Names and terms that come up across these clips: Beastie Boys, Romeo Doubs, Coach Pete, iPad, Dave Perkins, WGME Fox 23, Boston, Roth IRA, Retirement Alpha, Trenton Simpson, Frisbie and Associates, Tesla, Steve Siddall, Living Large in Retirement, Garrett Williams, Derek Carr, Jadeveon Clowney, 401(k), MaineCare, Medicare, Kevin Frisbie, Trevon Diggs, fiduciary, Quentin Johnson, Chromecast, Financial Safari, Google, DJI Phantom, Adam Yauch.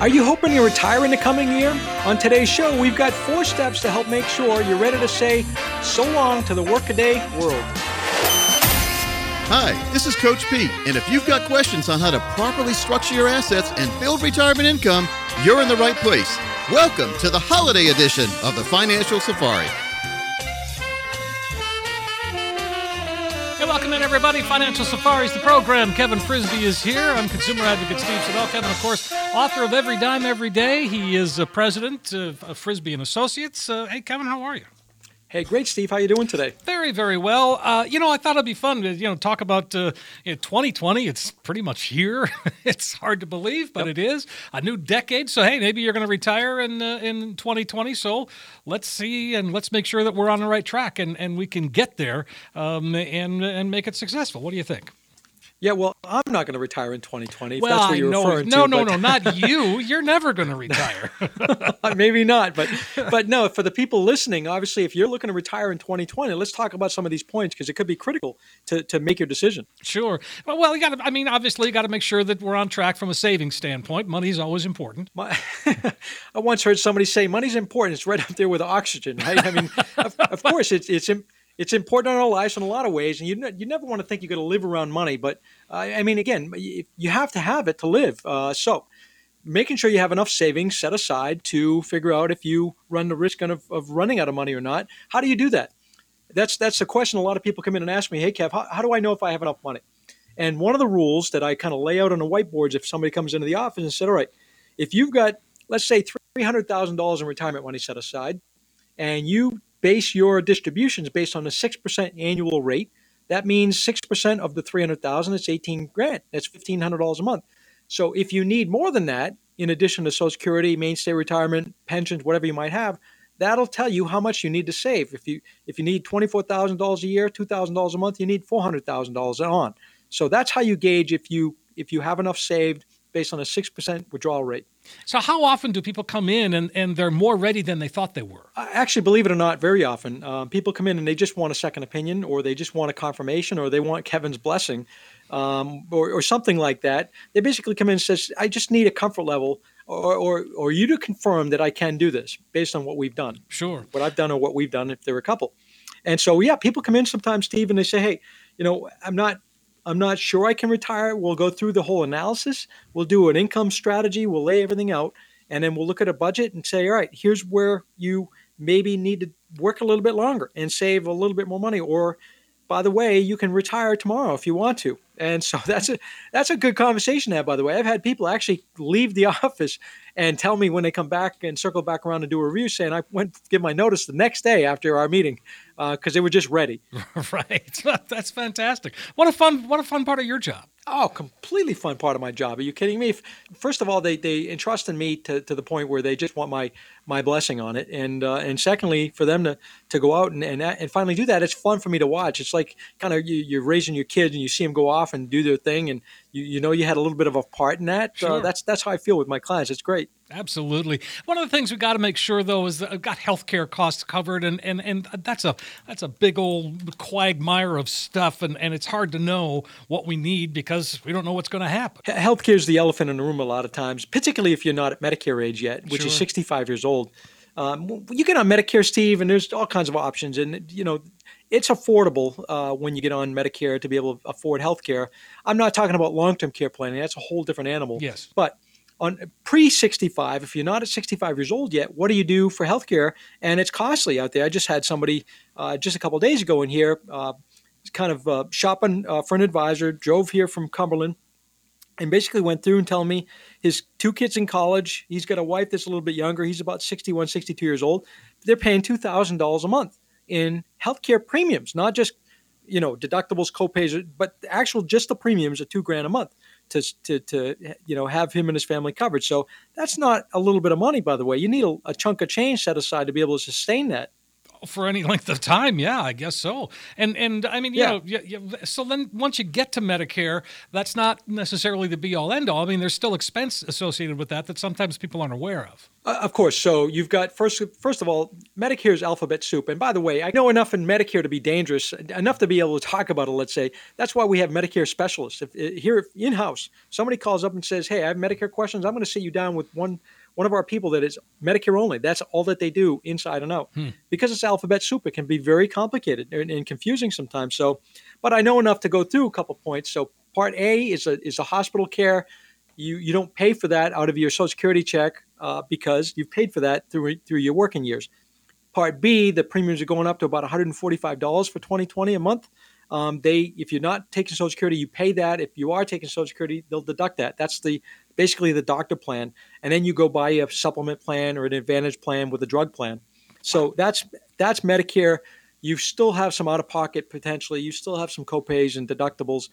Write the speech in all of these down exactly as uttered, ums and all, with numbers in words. Are you hoping to retire in the coming year? On today's show, we've got four steps to help make sure you're ready to say so long to the workaday world. Hi, this is Coach Pete, and if you've got questions on how to properly structure your assets and build retirement income, you're in the right place. Welcome to the holiday edition of the Financial Safari. Hey, welcome in, everybody. Financial Safari is the program. Kevin Frisbie is here. I'm consumer advocate Steve Siddall. Kevin, of course, author of Every Dime Every Day. He is a president of Frisbie and Associates. Uh, hey, Kevin, how are you? Hey, great, Steve. How are you doing today? Very, very well. Uh, you know, I thought it'd be fun to, you know, talk about uh, you know, twenty twenty. It's pretty much here. It's hard to believe, but yep. It is a new decade. So, hey, maybe you're going to retire in uh, in twenty twenty. So let's see and let's make sure that we're on the right track and, and we can get there um, and and make it successful. What do you think? Yeah, well, I'm not going to retire in twenty twenty, if well, that's what you're no, referring no, to. No, no, no, not you. You're never going to retire. Maybe not, but but no, for the people listening, obviously, if you're looking to retire in twenty twenty, let's talk about some of these points because it could be critical to, to make your decision. Sure. Well, well you got to, I mean, obviously, you got to make sure that we're on track from a savings standpoint. Money is always important. My, I once heard somebody say, money's important. It's right up there with oxygen, right? I mean, of, of course, it's it's important. It's important in our lives in a lot of ways, and you ne- you never want to think you're going to live around money. But, uh, I mean, again, you, you have to have it to live. Uh, so making sure you have enough savings set aside to figure out if you run the risk of, of running out of money or not. How do you do that? That's that's the question a lot of people come in and ask me, hey, Kev, how, how do I know if I have enough money? And one of the rules that I kind of lay out on the whiteboards if somebody comes into the office and said, all right, if you've got, let's say, three hundred thousand dollars in retirement money set aside, and you base your distributions based on a six percent annual rate. That means six percent of the three hundred thousand dollars, it's eighteen grand. That's fifteen hundred dollars a month. So if you need more than that, in addition to Social Security, mainstay retirement, pensions, whatever you might have, that'll tell you how much you need to save. If you if you need twenty-four thousand dollars a year, two thousand dollars a month, you need four hundred thousand dollars on. So that's how you gauge if you if you have enough saved based on a six percent withdrawal rate. So how often do people come in and, and they're more ready than they thought they were? Actually, believe it or not, very often. Uh, people come in and they just want a second opinion or they just want a confirmation or they want Kevin's blessing um, or, or something like that. They basically come in and says, I just need a comfort level or, or, or you to confirm that I can do this based on what we've done. Sure. What I've done or what we've done if they're a couple. And so, yeah, people come in sometimes, Steve, and they say, hey, you know, I'm not – I'm not sure I can retire. We'll go through the whole analysis. We'll do an income strategy. We'll lay everything out. And then we'll look at a budget and say, all right, here's where you maybe need to work a little bit longer and save a little bit more money. Or, by the way, you can retire tomorrow if you want to. And so that's a that's a good conversation to have, by the way. I've had people actually leave the office and tell me when they come back and circle back around and do a review saying I went to give my notice the next day after our meeting because uh, they were just ready. Right. That's fantastic. What a fun what a fun part of your job. Oh, completely fun part of my job. Are you kidding me? First of all, they, they entrust in me to, to the point where they just want my my blessing on it. And uh, and secondly, for them to, to go out and, and and finally do that, it's fun for me to watch. It's like kind of you, you're raising your kids and you see them go off and do their thing, and you, you know you had a little bit of a part in that. Sure. Uh, that's that's how I feel with my clients. It's great. Absolutely. One of the things we've got to make sure, though, is that I've got healthcare costs covered, and, and, and that's a that's a big old quagmire of stuff, and, and it's hard to know what we need because we don't know what's going to happen. Healthcare is the elephant in the room a lot of times, particularly if you're not at Medicare age yet, which sure. is sixty-five years old. Um, you get on Medicare, Steve, and there's all kinds of options, and you know it's affordable uh, when you get on Medicare to be able to afford healthcare. I'm not talking about long-term care planning; that's a whole different animal. Yes, but on pre sixty-five, if you're not at sixty-five years old yet, what do you do for healthcare? And it's costly out there. I just had somebody uh, just a couple of days ago in here, uh, kind of uh, shopping uh, for an advisor, drove here from Cumberland, and basically went through and telling me his two kids in college. He's got a wife that's a little bit younger. He's about sixty-one, sixty-two years old. They're paying two thousand dollars a month in healthcare premiums, not just, you know, deductibles, co-pays, but the actual, just the premiums are two grand a month to, to, to, you know, have him and his family covered. So that's not a little bit of money, by the way. You need a, a chunk of change set aside to be able to sustain that. For any length of time, yeah, I guess so. And and I mean, you yeah. know, you, you, so then once you get to Medicare, that's not necessarily the be-all, end-all. I mean, there's still expense associated with that that sometimes people aren't aware of. Uh, of course. So you've got, first first of all, Medicare's alphabet soup. And by the way, I know enough in Medicare to be dangerous, enough to be able to talk about it, let's say. That's why we have Medicare specialists. If, if here in-house, somebody calls up and says, hey, I have Medicare questions, I'm going to sit you down with one One of our people that is Medicare only. That's all that they do inside and out. Hmm. Because it's alphabet soup, it can be very complicated and, and confusing sometimes. So, but I know enough to go through a couple points. So part A is a, is a hospital care. You you don't pay for that out of your Social Security check uh, because you've paid for that through through your working years. Part B, the premiums are going up to about one hundred forty-five dollars for twenty twenty a month. Um, they, if you're not taking Social Security, you pay that. If you are taking Social Security, they'll deduct that. That's the basically the doctor plan. And then you go buy a supplement plan or an advantage plan with a drug plan. So that's that's Medicare. You still have some out-of-pocket potentially. You still have some copays and deductibles.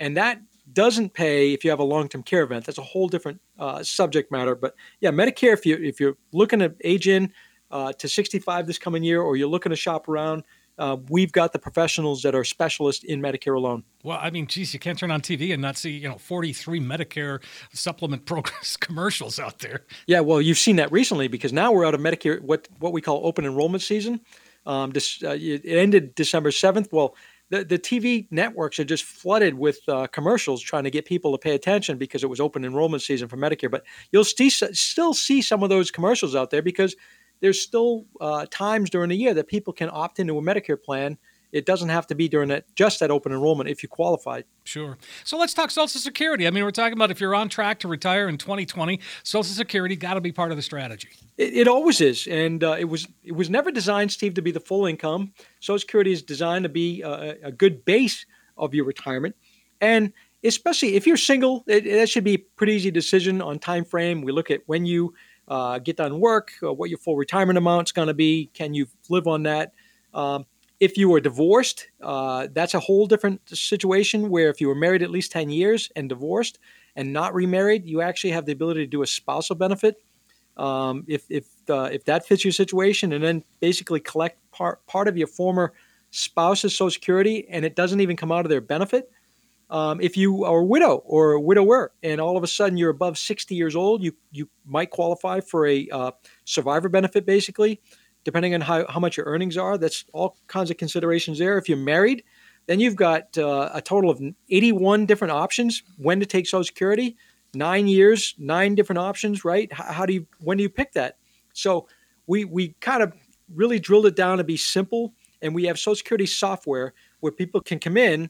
And that doesn't pay if you have a long-term care event. That's a whole different uh, subject matter. But yeah, Medicare, if, you, if you're looking to age in uh, to sixty-five this coming year, or you're looking to shop around, Uh, we've got the professionals that are specialists in Medicare alone. Well, I mean, geez, you can't turn on T V and not see, you know, forty-three Medicare supplement programs commercials out there. Yeah, well, you've seen that recently because now we're out of Medicare, what what we call open enrollment season. Um, this, uh, it ended December seventh. Well, the, the T V networks are just flooded with uh, commercials trying to get people to pay attention because it was open enrollment season for Medicare. But you'll st- still see some of those commercials out there because there's still uh, times during the year that people can opt into a Medicare plan. It doesn't have to be during that, just that open enrollment if you qualify. Sure. So let's talk Social Security. I mean, we're talking about if you're on track to retire in twenty twenty, Social Security got to be part of the strategy. It, it always is. And uh, it was it was never designed, Steve, to be the full income. Social Security is designed to be a, a good base of your retirement. And especially if you're single, it, it should be a pretty easy decision on time frame. We look at when you Uh, get done work, uh, what your full retirement amount's going to be. Can you live on that? Um, if you were divorced, uh, that's a whole different situation where if you were married at least ten years and divorced and not remarried, you actually have the ability to do a spousal benefit um, if if uh, if that fits your situation, and then basically collect part, part of your former spouse's Social Security, and it doesn't even come out of their benefit. Um, if you are a widow or a widower and all of a sudden you're above sixty years old, you you might qualify for a uh, survivor benefit, basically, depending on how, how much your earnings are. That's all kinds of considerations there. If you're married, then you've got uh, a total of eighty-one different options when to take Social Security, nine years, nine different options, right? How, how do you, when do you pick that? So we we kind of really drilled it down to be simple, and we have Social Security software where people can come in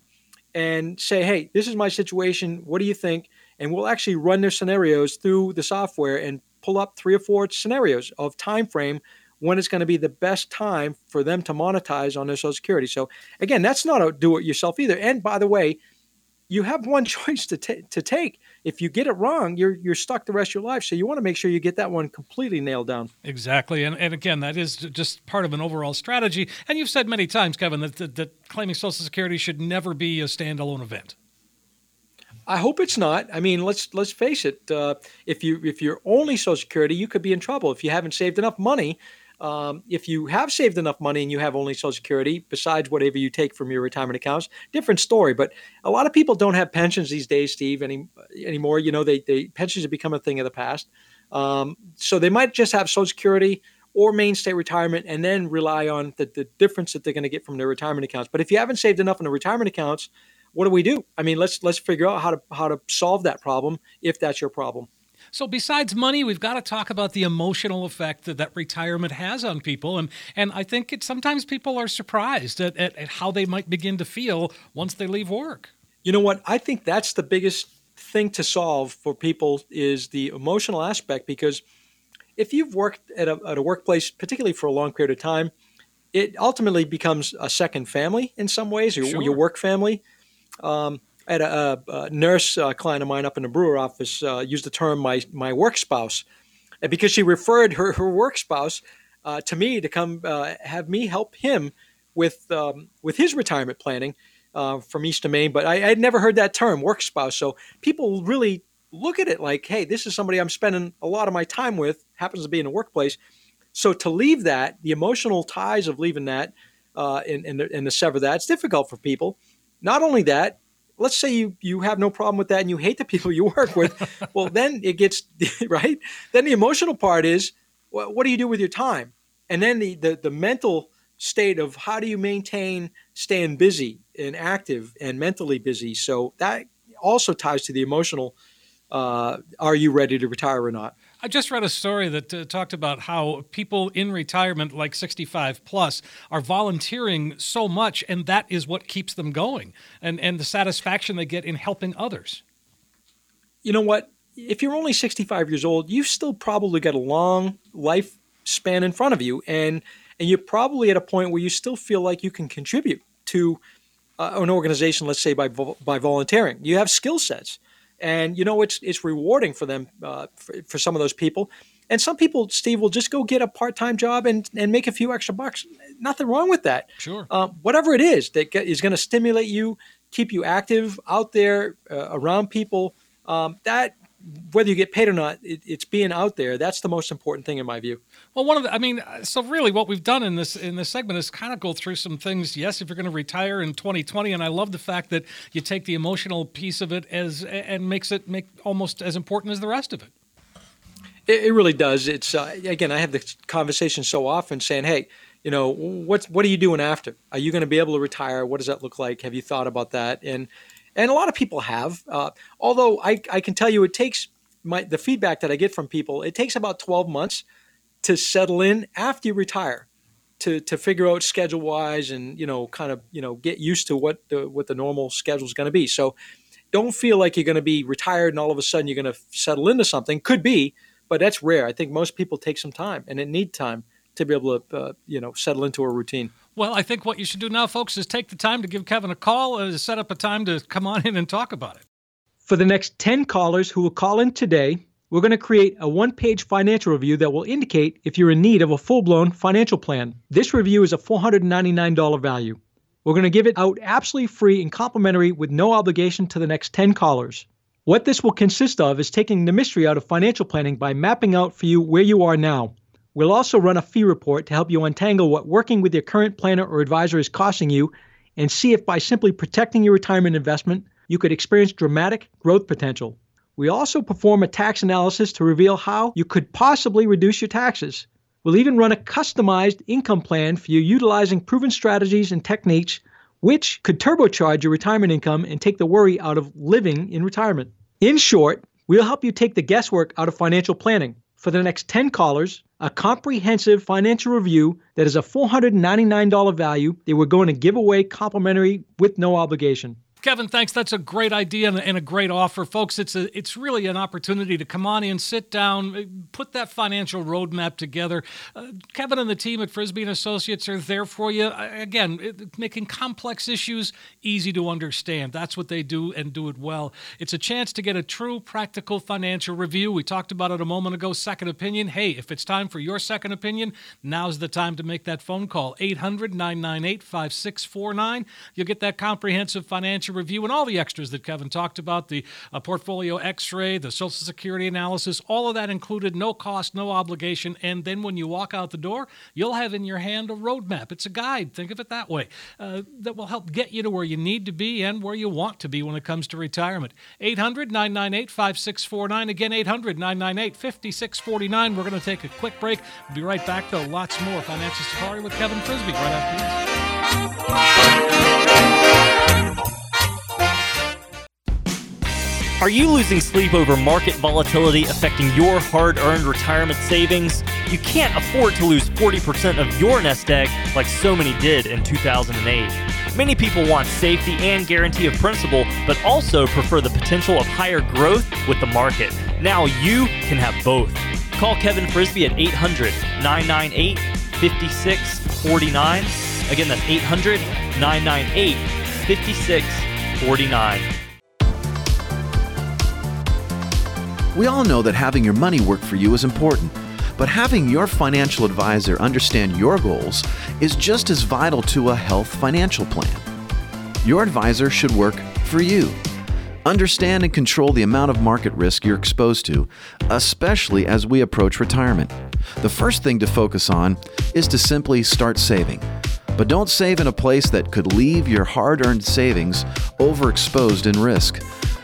and say, hey, this is my situation. What do you think? And we'll actually run their scenarios through the software and pull up three or four scenarios of time frame when it's going to be the best time for them to monetize on their Social Security. So again, that's not a do-it-yourself either. And by the way, you have one choice to t- to take. If you get it wrong, you're you're stuck the rest of your life. So you want to make sure you get that one completely nailed down. Exactly. And and again, that is just part of an overall strategy. And you've said many times, Kevin, that, that, that claiming Social Security should never be a standalone event. I hope it's not. I mean, let's let's face it. Uh, if you if you're only Social Security, you could be in trouble if you haven't saved enough money. Um, if you have saved enough money and you have only Social Security, besides whatever you take from your retirement accounts, different story. But a lot of people don't have pensions these days, Steve, any, anymore. You know, they, they pensions have become a thing of the past. Um, so they might just have Social Security or Maine State Retirement and then rely on the, the difference that they're going to get from their retirement accounts. But if you haven't saved enough in the retirement accounts, what do we do? I mean, let's let's figure out how to how to solve that problem if that's your problem. So besides money, we've got to talk about the emotional effect that, that retirement has on people. And and I think it, sometimes people are surprised at, at, at how they might begin to feel once they leave work. You know what? I think that's the biggest thing to solve for people is the emotional aspect, because if you've worked at a, at a workplace, particularly for a long period of time, it ultimately becomes a second family in some ways, your, sure. your work family. Um, at a, a nurse a client of mine up in the Brewer office uh, used the term my my work spouse, and because she referred her, her work spouse uh, to me to come uh, have me help him with um, with his retirement planning uh, from East of Maine. But I had never heard that term, work spouse. So people really look at it like, hey, this is somebody I'm spending a lot of my time with, happens to be in the workplace. So to leave that, the emotional ties of leaving that uh, and, and, and to sever that, it's difficult for people. Not only that, let's say you, you have no problem with that and you hate the people you work with. Well, then it gets, right? Then the emotional part is, well, what do you do with your time? And then the, the, the mental state of how do you maintain staying busy and active and mentally busy? So that also ties to the emotional. Uh, are you ready to retire or not? I just read a story that uh, talked about how people in retirement, like sixty-five plus, are volunteering so much, and that is what keeps them going, and, and the satisfaction they get in helping others. You know what? If you're only sixty-five years old, you've still probably got a long life span in front of you, and, and you're probably at a point where you still feel like you can contribute to uh, an organization, let's say, by by volunteering. You have skill sets. And, you know, it's it's rewarding for them, uh, for, for some of those people. And some people, Steve, will just go get a part-time job and, and make a few extra bucks. Nothing wrong with that. Sure. Uh, whatever it is that is going to stimulate you, keep you active out there uh, around people, um, that whether you get paid or not, it, it's being out there. That's the most important thing in my view. Well, one of the, I mean, so really what we've done in this, in this segment is kind of go through some things. Yes, if you're going to retire in twenty twenty, and I love the fact that you take the emotional piece of it as, and makes it make almost as important as the rest of it. It, it really does. It's uh, again, I have the conversation so often saying, hey, you know, what's, what are you doing after? Are you going to be able to retire? What does that look like? Have you thought about that? And, And a lot of people have, uh, although I, I can tell you it takes my, the feedback that I get from people, it takes about twelve months to settle in after you retire, to to figure out schedule wise and, you know, kind of, you know, get used to what the, what the normal schedule is going to be. So don't feel like you're going to be retired and all of a sudden you're going to settle into something. Could be, but that's rare. I think most people take some time and it need time to be able to, uh, you know, settle into a routine. Well, I think what you should do now, folks, is take the time to give Kevin a call and set up a time to come on in and talk about it. For the next ten callers who will call in today, we're going to create a one-page financial review that will indicate if you're in need of a full-blown financial plan. This review is a four hundred ninety-nine dollars value. We're going to give it out absolutely free and complimentary with no obligation to the next ten callers. What this will consist of is taking the mystery out of financial planning by mapping out for you where you are now. We'll also run a fee report to help you untangle what working with your current planner or advisor is costing you and see if by simply protecting your retirement investment, you could experience dramatic growth potential. We also perform a tax analysis to reveal how you could possibly reduce your taxes. We'll even run a customized income plan for you utilizing proven strategies and techniques which could turbocharge your retirement income and take the worry out of living in retirement. In short, we'll help you take the guesswork out of financial planning. For the next ten callers, a comprehensive financial review that is a four hundred ninety-nine dollars value that we're going to give away complimentary with no obligation. Kevin, thanks. That's a great idea and a great offer. Folks, it's a, it's really an opportunity to come on in, sit down, put that financial roadmap together. Uh, Kevin and the team at Frisbie and Associates are there for you. Again, it, making complex issues easy to understand. That's what they do and do it well. It's a chance to get a true practical financial review. We talked about it a moment ago, second opinion. Hey, if it's time for your second opinion, now's the time to make that phone call, eight hundred, nine nine eight, five six four nine. You'll get that comprehensive financial review and all the extras that Kevin talked about, the uh, portfolio x-ray, the Social Security analysis, all of that included, no cost, no obligation. And then when you walk out the door, you'll have in your hand a roadmap. It's a guide, think of it that way, uh, that will help get you to where you need to be and where you want to be when it comes to retirement. eight hundred, nine nine eight, five six four nine. Again, eight hundred, nine nine eight, five six four nine. We're going to take a quick break. We'll be right back, though. Lots more Financial Safari with Kevin Frisbie right after this. Are you losing sleep over market volatility affecting your hard-earned retirement savings? You can't afford to lose forty percent of your nest egg like so many did in two thousand eight. Many people want safety and guarantee of principal, but also prefer the potential of higher growth with the market. Now you can have both. Call Kevin Frisbie at eight hundred, nine nine eight, five six four nine. Again, that's eight hundred, nine nine eight, five six four nine. We all know that having your money work for you is important, but having your financial advisor understand your goals is just as vital to a health financial plan. Your advisor should work for you. Understand and control the amount of market risk you're exposed to, especially as we approach retirement. The first thing to focus on is to simply start saving. But don't save in a place that could leave your hard-earned savings overexposed in risk.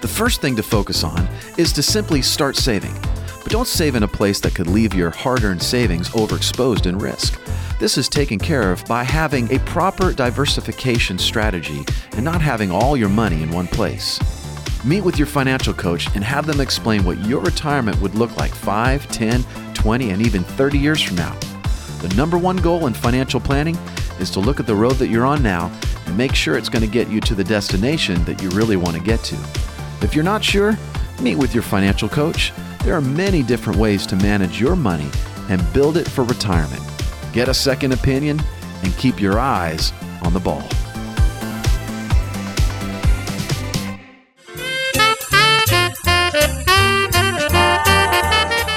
The first thing to focus on is to simply start saving, but don't save in a place that could leave your hard-earned savings overexposed in risk. This is taken care of by having a proper diversification strategy and not having all your money in one place. Meet with your financial coach and have them explain what your retirement would look like five, ten, twenty, and even thirty years from now. The number one goal in financial planning is to look at the road that you're on now and make sure it's going to get you to the destination that you really want to get to. If you're not sure, meet with your financial coach. There are many different ways to manage your money and build it for retirement. Get a second opinion and keep your eyes on the ball.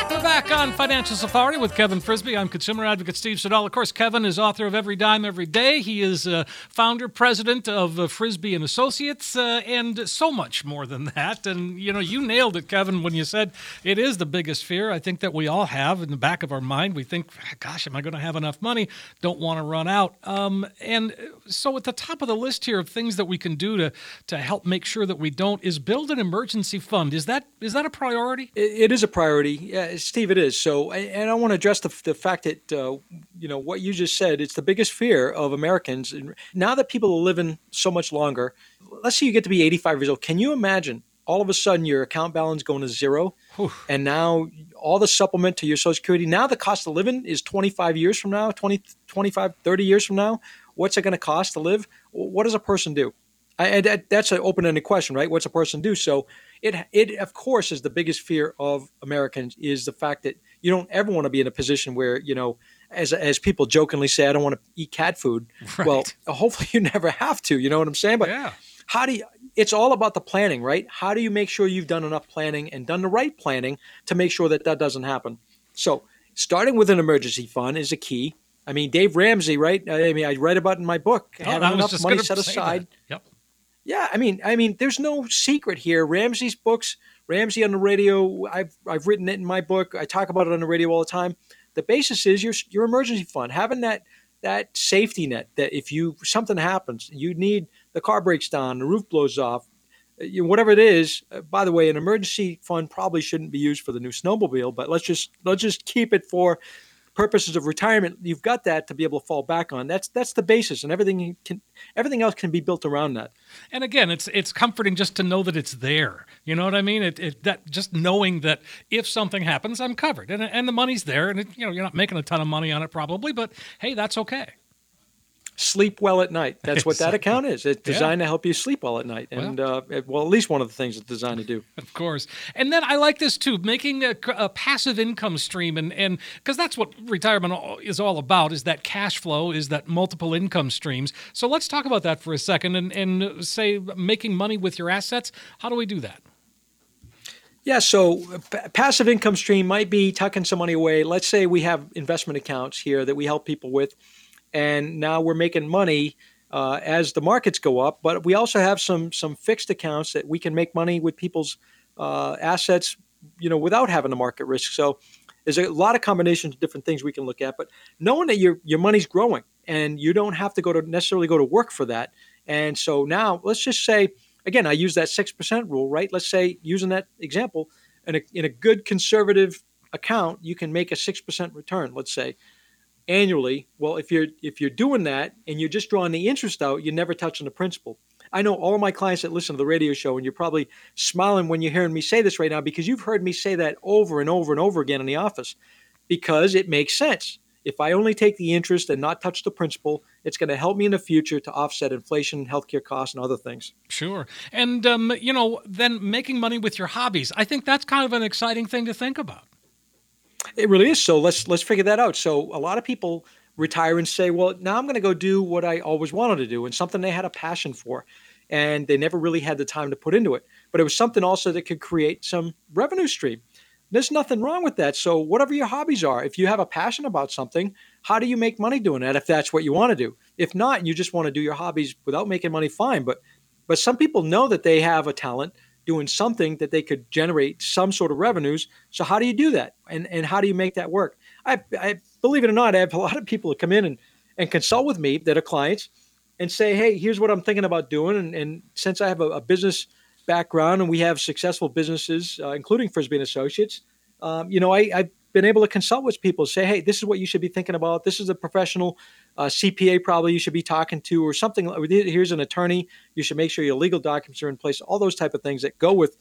We're back on Financial Safari with Kevin Frisbie. I'm consumer advocate Steve Siddall. Of course, Kevin is author of Every Dime Every Day. He is uh, founder, president of uh, Frisbie and Associates, uh, and so much more than that. And, you know, you nailed it, Kevin, when you said it is the biggest fear I think that we all have in the back of our mind. We think, gosh, am I going to have enough money? Don't want to run out. Um, and so at the top of the list here of things that we can do to to help make sure that we don't is build an emergency fund. Is that is that a priority? It, it is a priority. Yeah, Steve, it is. So, and I want to address the, the fact that, uh, you know, what you just said, it's the biggest fear of Americans. And now that people are living so much longer, let's say you get to be eighty-five years old. Can you imagine all of a sudden your account balance going to zero? Whew. And now all the supplement to your Social Security, now the cost of living is twenty-five years from now, twenty, twenty-five, thirty years from now. What's it going to cost to live? What does a person do? I, that, that's an open-ended question, right? What's a person do? So it, it of course, is the biggest fear of Americans is the fact that you don't ever want to be in a position where, you know, as as people jokingly say, I don't want to eat cat food. Right. Well, hopefully you never have to, you know what I'm saying? But yeah. How do you, it's all about the planning, right? How do you make sure you've done enough planning and done the right planning to make sure that that doesn't happen? So starting with an emergency fund is a key. I mean, Dave Ramsey, right? I mean, I read about it in my book, oh, having enough money set aside. That. Yep. Yeah, I mean, I mean, there's no secret here. Ramsey's books, Ramsey on the radio. I've I've written it in my book. I talk about it on the radio all the time. The basis is your your emergency fund, having that that safety net that if you something happens, you need the car breaks down, the roof blows off, you know, whatever it is. Uh, by the way, an emergency fund probably shouldn't be used for the new snowmobile, but let's just let's just keep it for purposes of retirement. You've got that to be able to fall back on. That's that's the basis, and everything can everything else can be built around that. And again, it's it's comforting just to know that it's there. You know what I mean? It, it that just knowing that if something happens, I'm covered, and and the money's there, and it, you know you're not making a ton of money on it probably, but hey, that's okay. Sleep well at night. That's what that account is. It's designed yeah. to help you sleep well at night. And, well, uh, well, at least one of the things it's designed to do. Of course. And then I like this, too, making a, a passive income stream. And and because that's what retirement is all about, is that cash flow, is that multiple income streams. So let's talk about that for a second and, and say making money with your assets. How do we do that? Yeah, so p- passive income stream might be tucking some money away. Let's say we have investment accounts here that we help people with. And now we're making money uh, as the markets go up. But we also have some some fixed accounts that we can make money with people's uh, assets, you know, without having the market risk. So there's a lot of combinations of different things we can look at. But knowing that your your money's growing and you don't have to go to necessarily go to work for that. And so now let's just say, again, I use that six percent rule, right? Let's say using that example, in a, in a good conservative account, you can make a six percent return, let's say. Annually. Well, if you're if you're doing that and you're just drawing the interest out, you're never touching the principal. I know all of my clients that listen to the radio show, and you're probably smiling when you're hearing me say this right now because you've heard me say that over and over and over again in the office because it makes sense. If I only take the interest and not touch the principal, it's going to help me in the future to offset inflation, healthcare costs, and other things. Sure. And, um, you know, then making money with your hobbies. I think that's kind of an exciting thing to think about. It really is. So let's let's figure that out. So a lot of people retire and say, well, now I'm going to go do what I always wanted to do and something they had a passion for, and they never really had the time to put into it. But it was something also that could create some revenue stream. There's nothing wrong with that. So whatever your hobbies are, if you have a passion about something, how do you make money doing that if that's what you want to do? If not, and you just want to do your hobbies without making money, fine. But but some people know that they have a talent doing something that they could generate some sort of revenues. So how do you do that? And and how do you make that work? I, I believe it or not, I have a lot of people who come in and, and consult with me that are clients and say, hey, here's what I'm thinking about doing. And, and since I have a, a business background and we have successful businesses, uh, including Frisbie and Associates, um, you know, I, I've been able to consult with people, say, hey, this is what you should be thinking about. This is a professional uh, C P A probably you should be talking to, or something. Here's an attorney. You should make sure your legal documents are in place. All those type of things that go with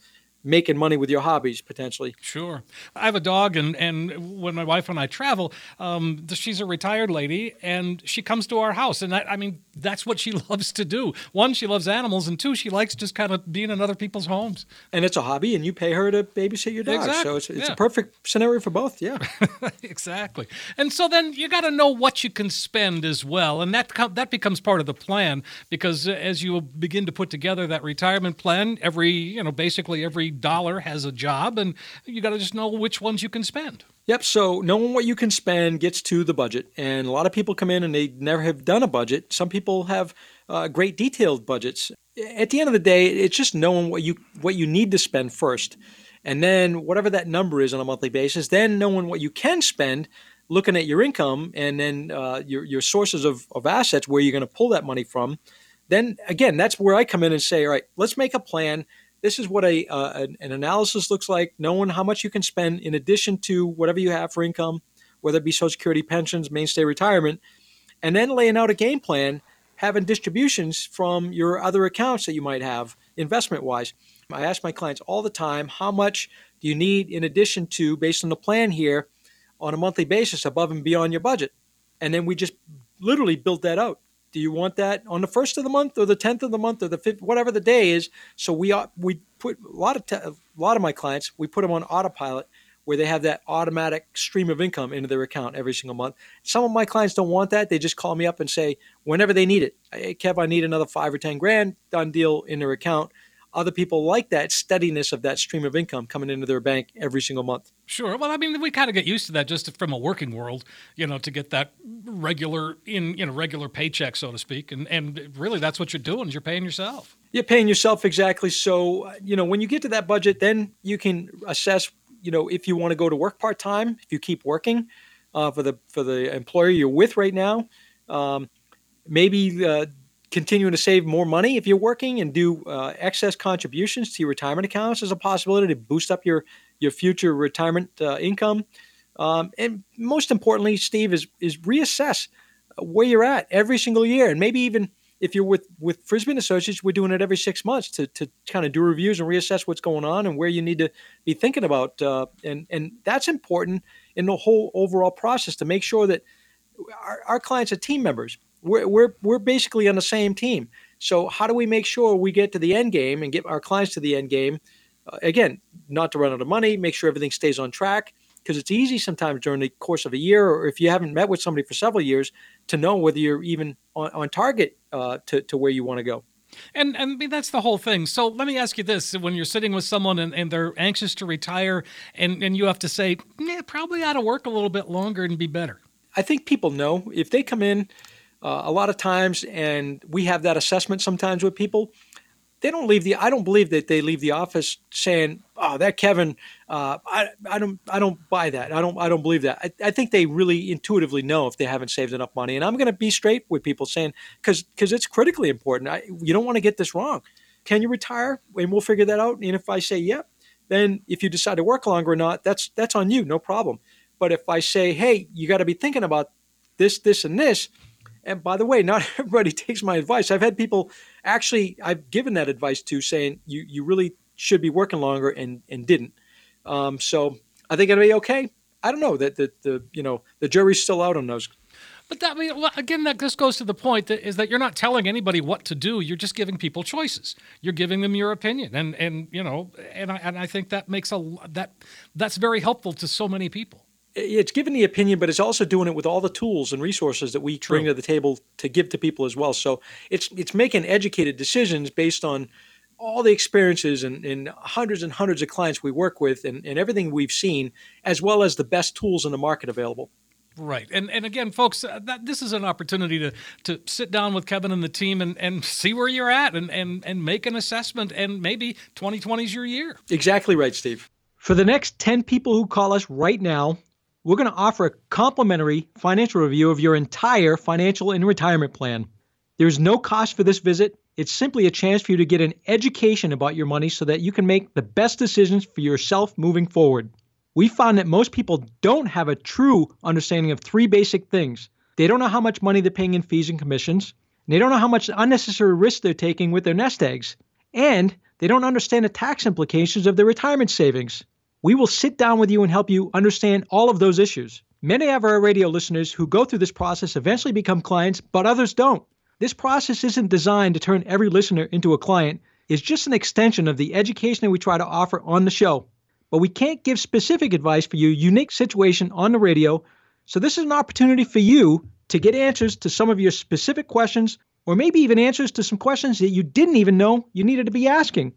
making money with your hobbies, potentially. Sure. I have a dog, and, and when my wife and I travel, um, she's a retired lady, and she comes to our house. And, I, I mean, that's what she loves to do. One, she loves animals, and two, she likes just kind of being in other people's homes. And it's a hobby, and you pay her to babysit your dog. Exactly. So it's, it's yeah. a perfect scenario for both, yeah. Exactly. And so then you got to know what you can spend as well, and that com- that becomes part of the plan, because as you begin to put together that retirement plan, every, you know, basically every dollar has a job, and you got to just know which ones you can spend. Yep. So knowing what you can spend gets to the budget. And a lot of people come in and they never have done a budget. Some people have uh, great detailed budgets. At the end of the day, it's just knowing what you what you need to spend first. And then whatever that number is on a monthly basis, then knowing what you can spend, looking at your income and then uh, your, your sources of, of assets, where you're going to pull that money from. Then again, that's where I come in and say, all right, let's make a plan. This is what a uh, an analysis looks like, knowing how much you can spend in addition to whatever you have for income, whether it be Social Security, pensions, mainstay retirement, and then laying out a game plan, having distributions from your other accounts that you might have investment-wise. I ask my clients all the time, how much do you need in addition to, based on the plan here, on a monthly basis above and beyond your budget? And then we just literally build that out. Do you want that on the first of the month or the tenth of the month or the fifth, whatever the day is? So we we put a lot of te- a lot of my clients, we put them on autopilot where they have that automatic stream of income into their account every single month. Some of my clients don't want that. They just call me up and say whenever they need it, hey, Kev, I need another five or ten grand, done deal, in their account. Other people like that steadiness of that stream of income coming into their bank every single month. Sure. Well, I mean, we kind of get used to that just from a working world, you know, to get that regular in, you know, regular paycheck, so to speak. And and really that's what you're doing is you're paying yourself. You're paying yourself. Exactly. So, you know, when you get to that budget, then you can assess, you know, if you want to go to work part-time, if you keep working uh, for the, for the employer you're with right now, um, maybe, uh, continuing to save more money if you're working and do uh, excess contributions to your retirement accounts is a possibility to boost up your, your future retirement uh, income. Um, and most importantly, Steve, is is reassess where you're at every single year. And maybe even if you're with, with Frisbie and Associates, we're doing it every six months to, to kind of do reviews and reassess what's going on and where you need to be thinking about. Uh, and, and that's important in the whole overall process to make sure that our, our clients are team members. We're, we're we're basically on the same team. So how do we make sure we get to the end game and get our clients to the end game? Uh, again, not to run out of money, make sure everything stays on track, because it's easy sometimes during the course of a year, or if you haven't met with somebody for several years, to know whether you're even on, on target uh, to, to where you want to go. And, and I mean, that's the whole thing. So let me ask you this. When you're sitting with someone and, and they're anxious to retire and, and you have to say, yeah, probably ought to work a little bit longer and be better. I think people know if they come in, Uh, a lot of times, and we have that assessment sometimes with people, they don't leave the, I don't believe that they leave the office saying, oh, that Kevin, uh, I, I don't, I don't buy that. I don't, I don't believe that. I, I think they really intuitively know if they haven't saved enough money. And I'm going to be straight with people saying, cause, cause it's critically important. I, you don't want to get this wrong. Can you retire? And we'll figure that out. And if I say, yep, yeah, then if you decide to work longer or not, that's, that's on you. No problem. But if I say, hey, you got to be thinking about this, this, and this. And by the way, not everybody takes my advice. I've had people actually I've given that advice to saying you, you really should be working longer and, and didn't. Um, so I think it'll be okay. I don't know that the, the you know the jury's still out on those. But that, I mean, again, that just goes to the point that is that you're not telling anybody what to do. You're just giving people choices. You're giving them your opinion, and and you know, and I and I think that makes a that that's very helpful to so many people. It's giving the opinion, but it's also doing it with all the tools and resources that we bring True. To the table to give to people as well. So it's it's making educated decisions based on all the experiences and, and hundreds and hundreds of clients we work with, and, and everything we've seen, as well as the best tools in the market available. Right. And and again, folks, uh, that, this is an opportunity to to sit down with Kevin and the team and, and see where you're at and, and, and make an assessment, and maybe twenty twenty is your year. Exactly right, Steve. For the next ten people who call us right now, we're going to offer a complimentary financial review of your entire financial and retirement plan. There is no cost for this visit. It's simply a chance for you to get an education about your money so that you can make the best decisions for yourself moving forward. We found that most people don't have a true understanding of three basic things. They don't know how much money they're paying in fees and commissions, and they don't know how much unnecessary risk they're taking with their nest eggs, and they don't understand the tax implications of their retirement savings. We will sit down with you and help you understand all of those issues. Many of our radio listeners who go through this process eventually become clients, but others don't. This process isn't designed to turn every listener into a client. It's just an extension of the education that we try to offer on the show. But we can't give specific advice for your unique situation on the radio, so this is an opportunity for you to get answers to some of your specific questions, or maybe even answers to some questions that you didn't even know you needed to be asking.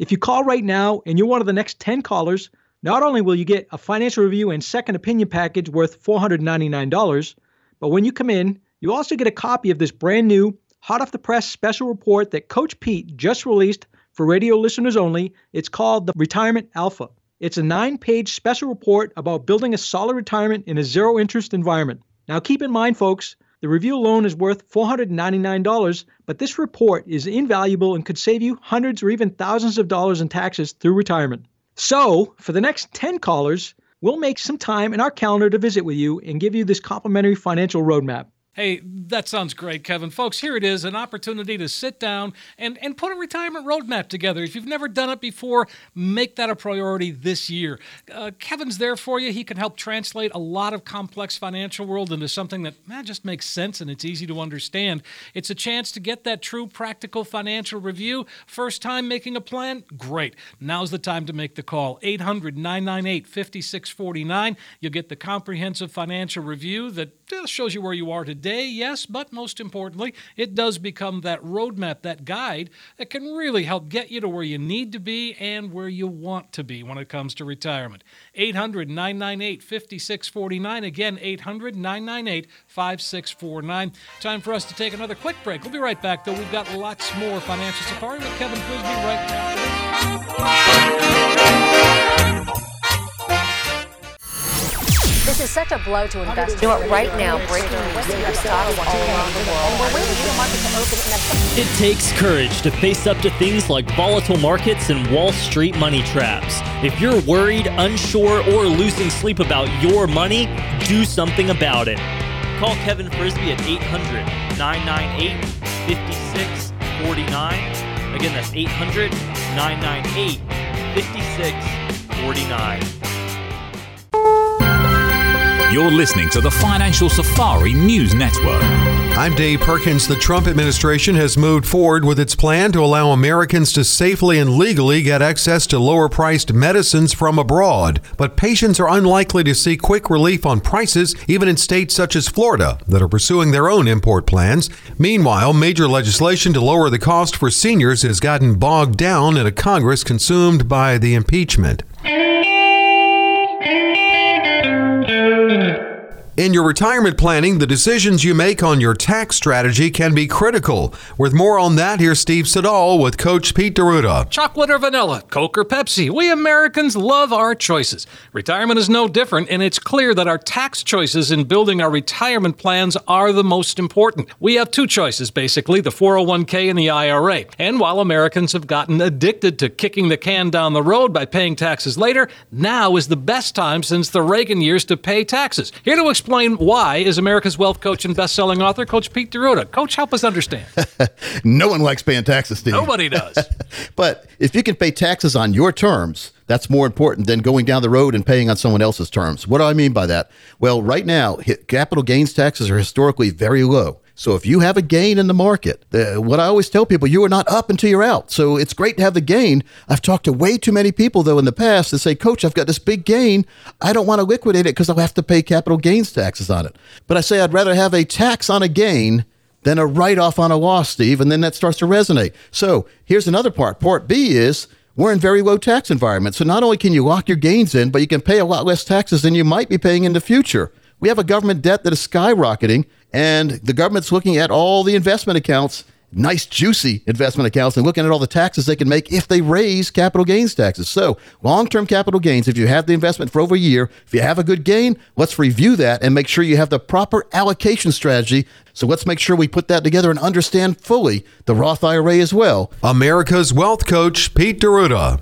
If you call right now and you're one of the next ten callers, not only will you get a financial review and second opinion package worth four hundred ninety-nine dollars, but when you come in, you also get a copy of this brand new, hot-off-the-press special report that Coach Pete just released for radio listeners only. It's called the Retirement Alpha. It's a nine-page special report about building a solid retirement in a zero-interest environment. Now, keep in mind, folks, the review alone is worth four hundred ninety-nine dollars, but this report is invaluable and could save you hundreds or even thousands of dollars in taxes through retirement. So, for the next ten callers, we'll make some time in our calendar to visit with you and give you this complimentary financial roadmap. Hey, that sounds great, Kevin. Folks, here it is, an opportunity to sit down and, and put a retirement roadmap together. If you've never done it before, make that a priority this year. Uh, Kevin's there for you. He can help translate a lot of complex financial world into something that man, just makes sense and it's easy to understand. It's a chance to get that true practical financial review. First time making a plan? Great. Now's the time to make the call. eight hundred, nine nine eight, five six four nine. You'll get the comprehensive financial review that shows you where you are today. Yes, but most importantly, it does become that roadmap, that guide that can really help get you to where you need to be and where you want to be when it comes to retirement. eight hundred, nine nine eight, five six four nine. Again, eight hundred, nine nine eight, five six four nine. Time for us to take another quick break. We'll be right back, though. We've got lots more Financial Safari with Kevin Frisbie right now. This is such a blow to investors. Do it right now. Breaking news is stock all around the world. And we're waiting for the market to open. It takes courage to face up to things like volatile markets and Wall Street money traps. If you're worried, unsure, or losing sleep about your money, do something about it. Call Kevin Frisbie at eight hundred, nine nine eight, five six four nine. Again, that's eight hundred, nine nine eight, five six four nine. You're listening to the Financial Safari News Network. I'm Dave Perkins. The Trump administration has moved forward with its plan to allow Americans to safely and legally get access to lower-priced medicines from abroad. But patients are unlikely to see quick relief on prices, even in states such as Florida that are pursuing their own import plans. Meanwhile, major legislation to lower the cost for seniors has gotten bogged down in a Congress consumed by the impeachment. In your retirement planning, the decisions you make on your tax strategy can be critical. With more on that, here's Steve Siddall with Coach Pete D'Arruda. Chocolate or vanilla, Coke or Pepsi, we Americans love our choices. Retirement is no different, and it's clear that our tax choices in building our retirement plans are the most important. We have two choices, basically, the four oh one k and the I R A. And while Americans have gotten addicted to kicking the can down the road by paying taxes later, now is the best time since the Reagan years to pay taxes. Here to explain Explain why is America's wealth coach and best-selling author, Coach Pete D'Arruda. Coach, help us understand. No one likes paying taxes, Steve. Nobody does. But if you can pay taxes on your terms, That's more important than going down the road and paying on someone else's terms. What do I mean by that? Well, right now, capital gains taxes are historically very low. So if you have a gain in the market, uh, what I always tell people, you are not up until you're out. So it's great to have the gain. I've talked to way too many people, though, in the past that say, Coach, I've got this big gain. I don't want to liquidate it because I'll have to pay capital gains taxes on it. But I say I'd rather have a tax on a gain than a write-off on a loss, Steve. And then that starts to resonate. So here's another part. Part B is we're in very low tax environments. So not only can you lock your gains in, but you can pay a lot less taxes than you might be paying in the future. We have a government debt that is skyrocketing, and the government's looking at all the investment accounts, nice, juicy investment accounts, and looking at all the taxes they can make if they raise capital gains taxes. So long-term capital gains, if you have the investment for over a year, if you have a good gain, let's review that and make sure you have the proper allocation strategy. So let's make sure we put that together and understand fully the Roth I R A as well. America's Wealth Coach, Pete D'Arruda.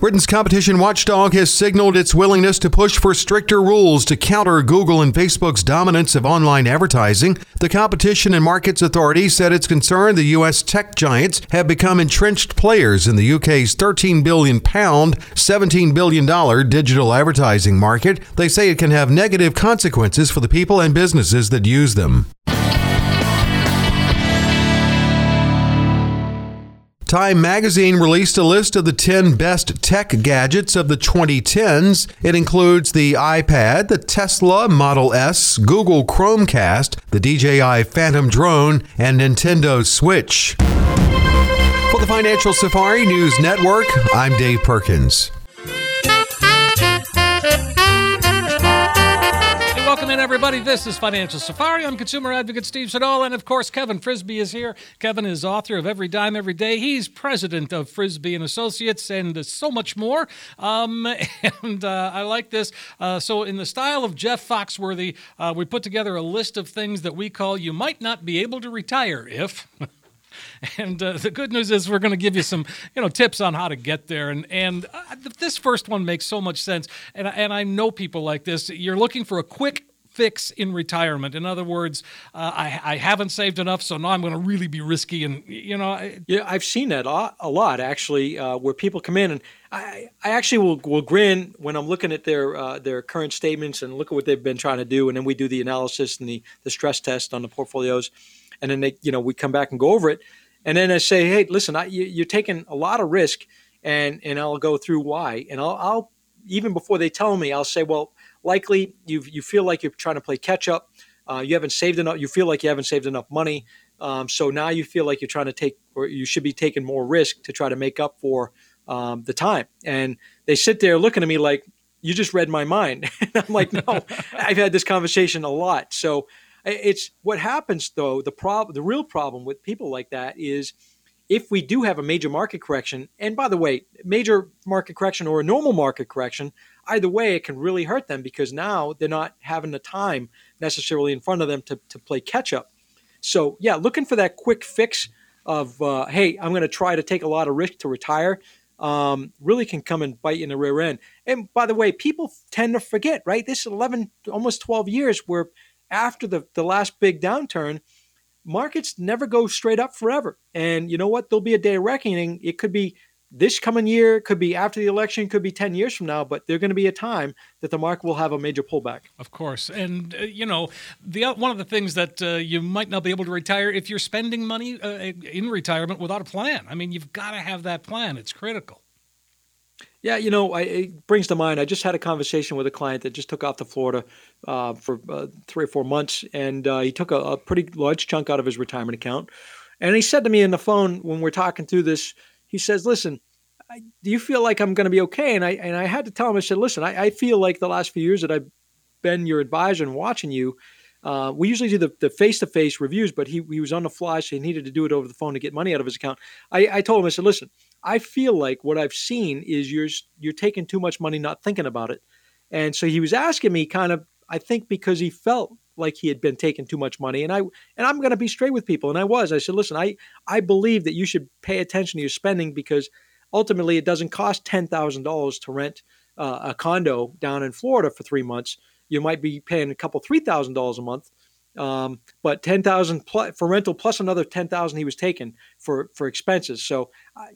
Britain's competition watchdog has signaled its willingness to push for stricter rules to counter Google and Facebook's dominance of online advertising. The Competition and Markets Authority said it's concerned the U S tech giants have become entrenched players in the U K's thirteen billion pounds, seventeen billion dollars digital advertising market. They say it can have negative consequences for the people and businesses that use them. Time magazine released a list of the ten best tech gadgets of the twenty tens. It includes the iPad, the Tesla Model S, Google Chromecast, the D J I Phantom drone, and Nintendo Switch. For the Financial Safari News Network, I'm Dave Perkins. Welcome in, everybody. This is Financial Safari. I'm consumer advocate Steve Siddall, and of course, Kevin Frisbie is here. Kevin is author of Every Dime Every Day. He's president of Frisbie and Associates, and so much more. Um, and uh, I like this. Uh, so, in the style of Jeff Foxworthy, uh, we put together a list of things that we call "You might not be able to retire if." And uh, the good news is we're going to give you some, you know, tips on how to get there. And and uh, this first one makes so much sense. And and I know people like this. You're looking for a quick fix in retirement. In other words, uh, I, I haven't saved enough, so now I'm going to really be risky. And you know, I, yeah, I've seen that a lot actually, uh, where people come in and I, I actually will will grin when I'm looking at their uh, their current statements and look at what they've been trying to do, and then we do the analysis and the the stress test on the portfolios, and then they, you know, we come back and go over it. And then I say, hey, listen, I, you, you're taking a lot of risk, and, and I'll go through why. And I'll, I'll, even before they tell me, I'll say, well, likely you've, you feel like you're trying to play catch up. Uh, you haven't saved enough. You feel like you haven't saved enough money. Um, so now you feel like you're trying to take, or you should be taking more risk to try to make up for um, the time. And they sit there looking at me like, you just read my mind. And I'm like, no, I've had this conversation a lot. So it's what happens, though. The problem, the real problem with people like that is if we do have a major market correction, and by the way, major market correction or a normal market correction, either way, it can really hurt them because now they're not having the time necessarily in front of them to, to play catch up. So, yeah, looking for that quick fix of, uh, hey, I'm going to try to take a lot of risk to retire, um, really can come and bite you in the rear end. And by the way, people tend to forget, right? This is eleven, almost twelve years where after the, the last big downturn, markets never go straight up forever. And you know what? There'll be a day of reckoning. It could be this coming year, it could be after the election, it could be ten years from now, but there's going to be a time that the market will have a major pullback. Of course. And, uh, you know, the uh, one of the things that uh, you might not be able to retire if you're spending money uh, in retirement without a plan. I mean, you've got to have that plan. It's critical. Yeah, you know, I, it brings to mind, I just had a conversation with a client that just took off to Florida uh, for uh, three or four months, and uh, he took a, a pretty large chunk out of his retirement account. And he said to me on the phone when we're talking through this, he says, listen, I, do you feel like I'm going to be okay? And I and I had to tell him, I said, listen, I, I feel like the last few years that I've been your advisor and watching you, uh, we usually do the, the face-to-face reviews, but he, he was on the fly, so he needed to do it over the phone to get money out of his account. I, I told him, I said, listen, I feel like what I've seen is you're you're taking too much money, not thinking about it. And so he was asking me kind of, I think because he felt like he had been taking too much money. And, I, and I'm going to be straight with people. And I was. I said, listen, I, I believe that you should pay attention to your spending because ultimately it doesn't cost ten thousand dollars to rent uh, a condo down in Florida for three months. You might be paying a couple, three thousand dollars a month. Um, but ten thousand dollars for rental plus another ten thousand dollars he was taking for, for expenses. So I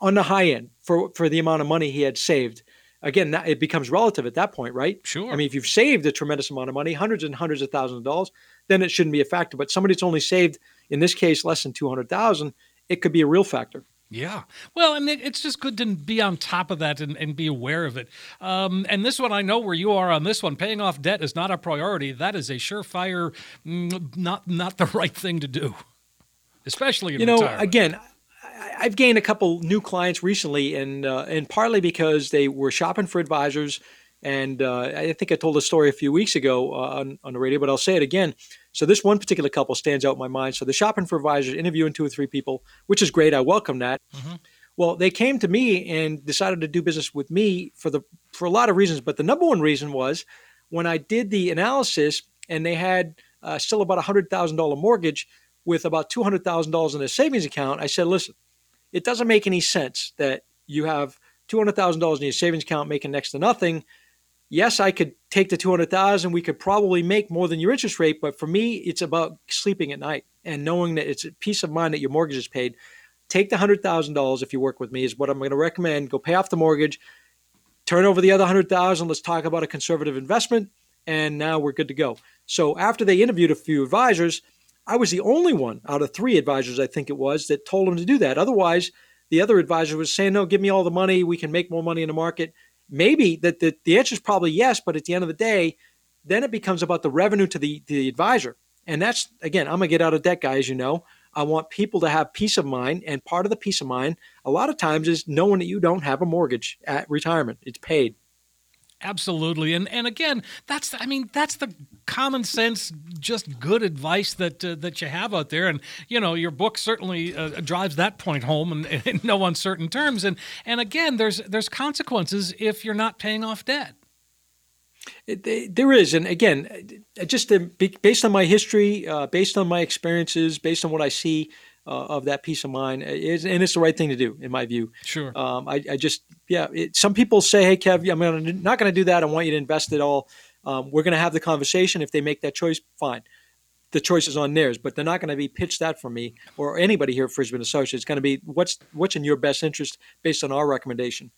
on the high end for, for the amount of money he had saved. Again, that, it becomes relative at that point, right? Sure. I mean, if you've saved a tremendous amount of money, hundreds and hundreds of thousands of dollars, then it shouldn't be a factor. But somebody that's only saved, in this case, less than two hundred thousand dollars, it could be a real factor. Yeah. Well, and it's just good to be on top of that and, and be aware of it. Um, and this one, I know where you are on this one. Paying off debt is not a priority. That is a surefire, not not the right thing to do, especially in you know, retirement. Again, I've gained a couple new clients recently, and uh, and partly because they were shopping for advisors. And uh, I think I told a story a few weeks ago uh, on, on the radio, but I'll say it again. So this one particular couple stands out in my mind. So the shopping for advisors, interviewing two or three people, which is great. I welcome that. Mm-hmm. Well, they came to me and decided to do business with me for the for a lot of reasons. But the number one reason was when I did the analysis and they had uh, still about a one hundred thousand dollars mortgage with about two hundred thousand dollars in their savings account, I said, listen, it doesn't make any sense that you have two hundred thousand dollars in your savings account making next to nothing. Yes, I could take the two hundred thousand dollars. We could probably make more than your interest rate. But for me, it's about sleeping at night and knowing that it's a peace of mind that your mortgage is paid. Take the one hundred thousand dollars if you work with me is what I'm going to recommend. Go pay off the mortgage. Turn over the other one hundred thousand dollars. Let's talk about a conservative investment. And now we're good to go. So after they interviewed a few advisors, I was the only one out of three advisors, I think it was, that told them to do that. Otherwise, the other advisor was saying, no, give me all the money. We can make more money in the market. Maybe that the, the answer is probably yes, but at the end of the day, then it becomes about the revenue to the, the advisor. And that's, again, I'm going to get out of debt, guy, as you know. I want people to have peace of mind. And part of the peace of mind, a lot of times, is knowing that you don't have a mortgage at retirement. It's paid. Absolutely. And and again, that's, I mean, that's the common sense, just good advice that uh, that you have out there. And, you know, your book certainly uh, drives that point home in, in no uncertain terms. And and again, there's there's consequences if you're not paying off debt. It, there is. And again, just to be, based on my history, uh, based on my experiences, based on what I see uh, of that peace of mind, is, and it's the right thing to do, in my view. Sure. Um, I, I just... Yeah, it, some people say, hey, Kev, I'm gonna, not going to do that. I want you to invest it all. Um, we're going to have the conversation. If they make that choice, fine. The choice is on theirs, but they're not going to be pitched that from me or anybody here at Frisbie and Associates. It's going to be what's what's in your best interest based on our recommendation.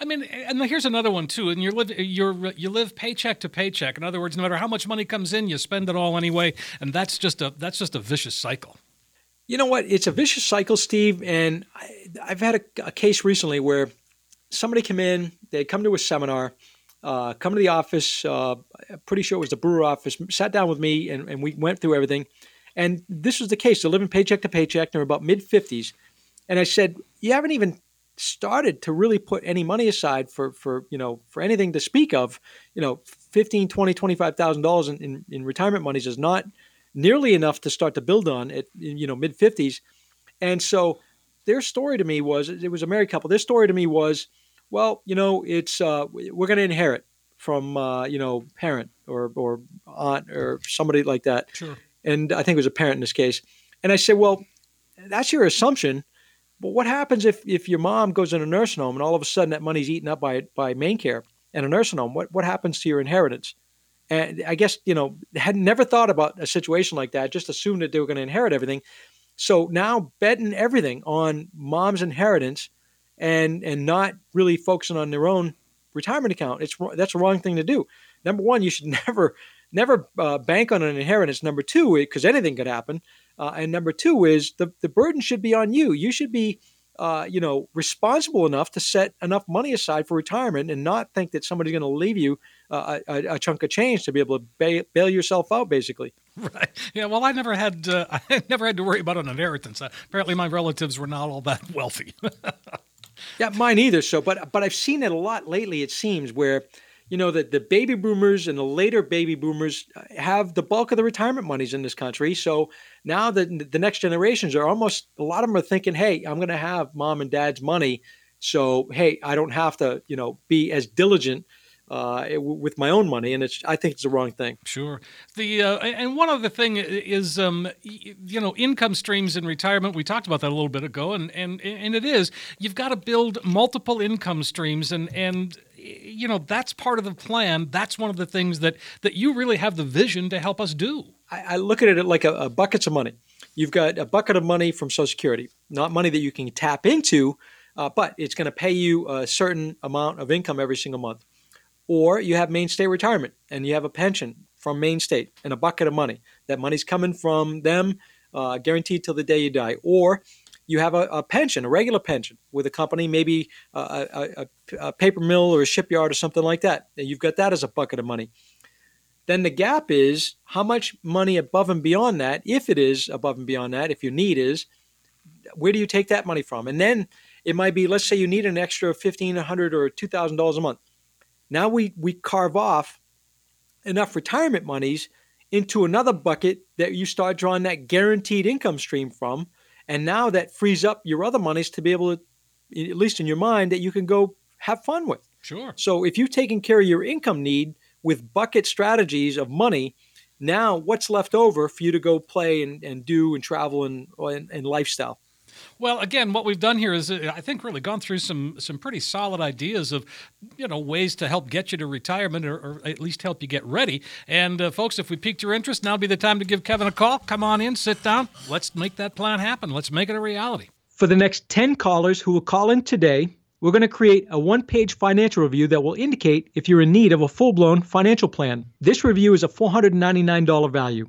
I mean, and here's another one, too. And you live, you're, you live paycheck to paycheck. In other words, no matter how much money comes in, you spend it all anyway. And that's just a that's just a vicious cycle. You know what? It's a vicious cycle, Steve. And I, I've had a, a case recently where somebody came in, they come to a seminar, uh, come to the office, uh, I'm pretty sure it was the Brewer office, sat down with me and, and we went through everything. And this was the case. They're living paycheck to paycheck. They're about mid-fifties. And I said, you haven't even started to really put any money aside for, for you know, for anything to speak of. You know, fifteen, twenty, twenty-five thousand dollars in, in, in retirement monies is not nearly enough to start to build on at, you know, mid-fifties. And so their story to me was, it was a married couple, their story to me was, well, you know, it's uh, we're going to inherit from, uh, you know, parent or, or aunt or somebody like that. Sure. And I think it was a parent in this case. And I said, well, that's your assumption. But what happens if, if your mom goes in a nursing home and all of a sudden that money's eaten up by by MaineCare and a nursing home? What what happens to your inheritance? And I guess, you know, had never thought about a situation like that, just assumed that they were going to inherit everything. So now betting everything on mom's inheritance and and not really focusing on their own retirement account. It's that's the wrong thing to do. Number one, you should never never uh, bank on an inheritance. Number two, because anything could happen. Uh, and number two is the, the burden should be on you. You should be uh, you know responsible enough to set enough money aside for retirement and not think that somebody's going to leave you uh, a, a chunk of change to be able to bail, bail yourself out, basically. Right. Yeah. Well, I never had uh, I never had to worry about an inheritance. Uh, apparently, my relatives were not all that wealthy. Yeah, mine either. So, but but I've seen it a lot lately. It seems where, you know, that the baby boomers and the later baby boomers have the bulk of the retirement monies in this country. So now the the next generations are almost a lot of them are thinking, hey, I'm going to have mom and dad's money, so hey, I don't have to, you know, be as diligent Uh, it, with my own money, and it's I think it's the wrong thing. Sure. The uh, and one other thing is, um, you know, income streams in retirement. We talked about that a little bit ago, and and, and it is you've got to build multiple income streams, and and you know that's part of the plan. That's one of the things that that you really have the vision to help us do. I, I look at it like a, a buckets of money. You've got a bucket of money from Social Security, not money that you can tap into. uh, but it's going to pay you a certain amount of income every single month. Or you have Maine State Retirement, and you have a pension from Maine State and a bucket of money. That money's coming from them, uh, guaranteed till the day you die. Or you have a, a pension, a regular pension with a company, maybe a, a, a paper mill or a shipyard or something like that. And you've got that as a bucket of money. Then the gap is how much money above and beyond that, if it is above and beyond that, if your need is, where do you take that money from? And then it might be, let's say you need an extra fifteen hundred dollars or two thousand dollars a month. Now we we carve off enough retirement monies into another bucket that you start drawing that guaranteed income stream from. And now that frees up your other monies to be able to, at least in your mind, that you can go have fun with. Sure. So if you've taken care of your income need with bucket strategies of money, now what's left over for you to go play and, and do and travel and, and, and lifestyle? Well, again, what we've done here is, uh, I think, really gone through some some pretty solid ideas of, you know, ways to help get you to retirement, or, or at least help you get ready. And uh, folks, if we piqued your interest, now'd be the time to give Kevin a call. Come on in, sit down. Let's make that plan happen. Let's make it a reality. For the next ten callers who will call in today, we're going to create a one-page financial review that will indicate if you're in need of a full-blown financial plan. This review is a four hundred ninety-nine dollars value.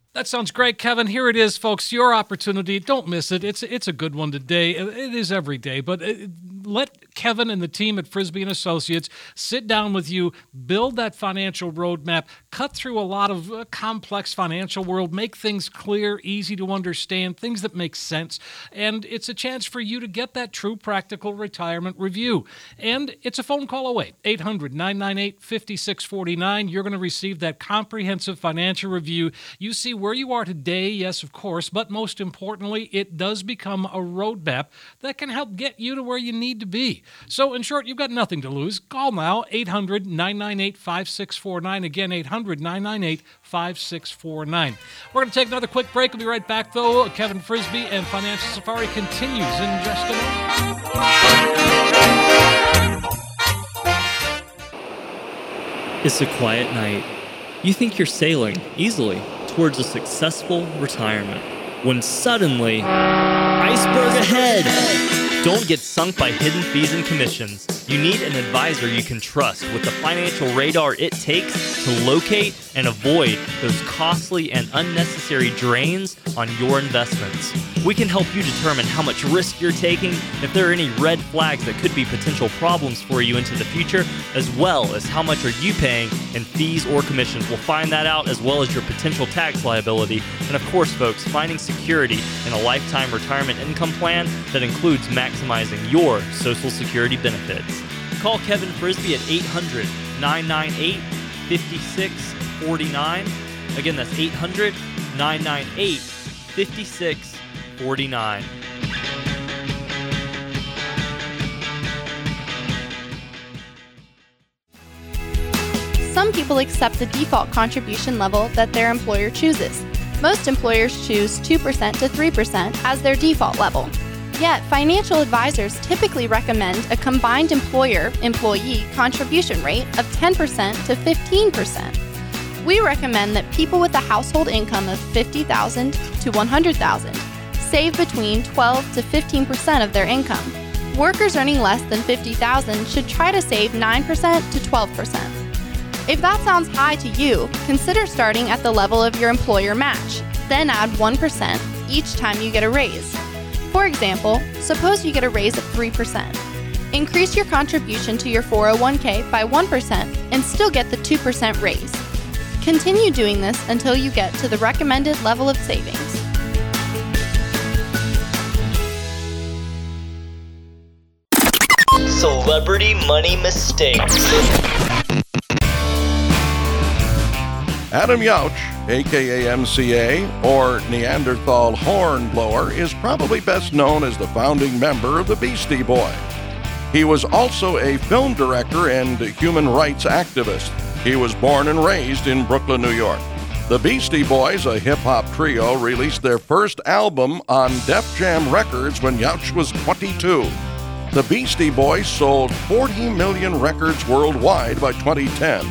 That sounds great, Kevin. Here it is, folks, your opportunity. Don't miss it. It's it's a good one today. It is every day. But it, let Kevin and the team at Frisbie and Associates sit down with you, build that financial roadmap, cut through a lot of uh, complex financial world, make things clear, easy to understand, things that make sense. And it's a chance for you to get that true practical retirement review. And it's a phone call away, eight hundred, nine nine eight, five six four nine. You're going to receive that comprehensive financial review. You see where you are today, yes, of course, but most importantly, it does become a roadmap that can help get you to where you need to be. So, in short, you've got nothing to lose. Call now, eight hundred, nine nine eight, five six four nine. Again, eight hundred, nine nine eight, five six four nine. We're going to take another quick break. We'll be right back, though. Kevin Frisbie and Financial Safari continues in just a moment. It's a quiet night. You think you're sailing easily towards a successful retirement, when suddenly, iceberg ahead! Don't get sunk by hidden fees and commissions. You need an advisor you can trust with the financial radar it takes to locate and avoid those costly and unnecessary drains on your investments. We can help you determine how much risk you're taking, if there are any red flags that could be potential problems for you into the future, as well as how much are you paying in fees or commissions. We'll find that out, as well as your potential tax liability. And of course, folks, finding security in a lifetime retirement income plan that includes maximizing your Social Security benefits. Call Kevin Frisbie at eight hundred, nine nine eight, five six four nine. Again, that's eight hundred, nine nine eight, five six four nine. forty-nine. Some people accept the default contribution level that their employer chooses. Most employers choose two percent to three percent as their default level. Yet, financial advisors typically recommend a combined employer-employee contribution rate of ten percent to fifteen percent. We recommend that people with a household income of fifty thousand dollars to one hundred thousand dollars save between twelve to fifteen percent of their income. Workers earning less than fifty thousand dollars should try to save nine percent to twelve percent. If that sounds high to you, consider starting at the level of your employer match, then add one percent each time you get a raise. For example, suppose you get a raise of three percent. Increase your contribution to your four oh one k by one percent and still get the two percent raise. Continue doing this until you get to the recommended level of savings. Celebrity Money Mistakes. Adam Yauch, a k a. M C A, or Neanderthal Hornblower, is probably best known as the founding member of the Beastie Boys. He was also a film director and human rights activist. He was born and raised in Brooklyn, New York. The Beastie Boys, a hip-hop trio, released their first album on Def Jam Records when Yauch was twenty-two. The Beastie Boys sold forty million records worldwide by twenty ten.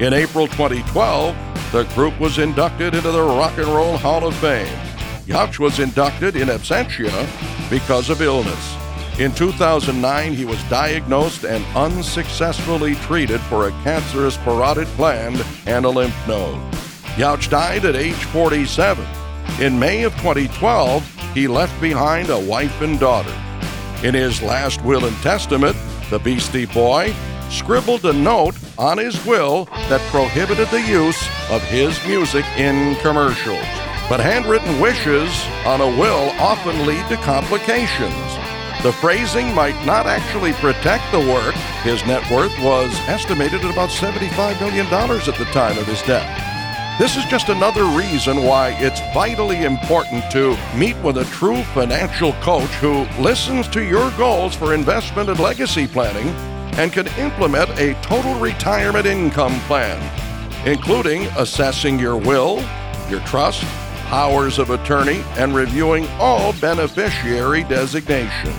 In April twenty twelve, the group was inducted into the Rock and Roll Hall of Fame. Yauch was inducted in absentia because of illness. In two thousand nine, he was diagnosed and unsuccessfully treated for a cancerous parotid gland and a lymph node. Yauch died at age forty-seven. In May of twenty twelve, he left behind a wife and daughter. In his last will and testament, the Beastie Boy scribbled a note on his will that prohibited the use of his music in commercials. But handwritten wishes on a will often lead to complications. The phrasing might not actually protect the work. His net worth was estimated at about seventy-five million dollars at the time of his death. This is just another reason why it's vitally important to meet with a true financial coach who listens to your goals for investment and legacy planning and can implement a total retirement income plan, including assessing your will, your trust, powers of attorney, and reviewing all beneficiary designations.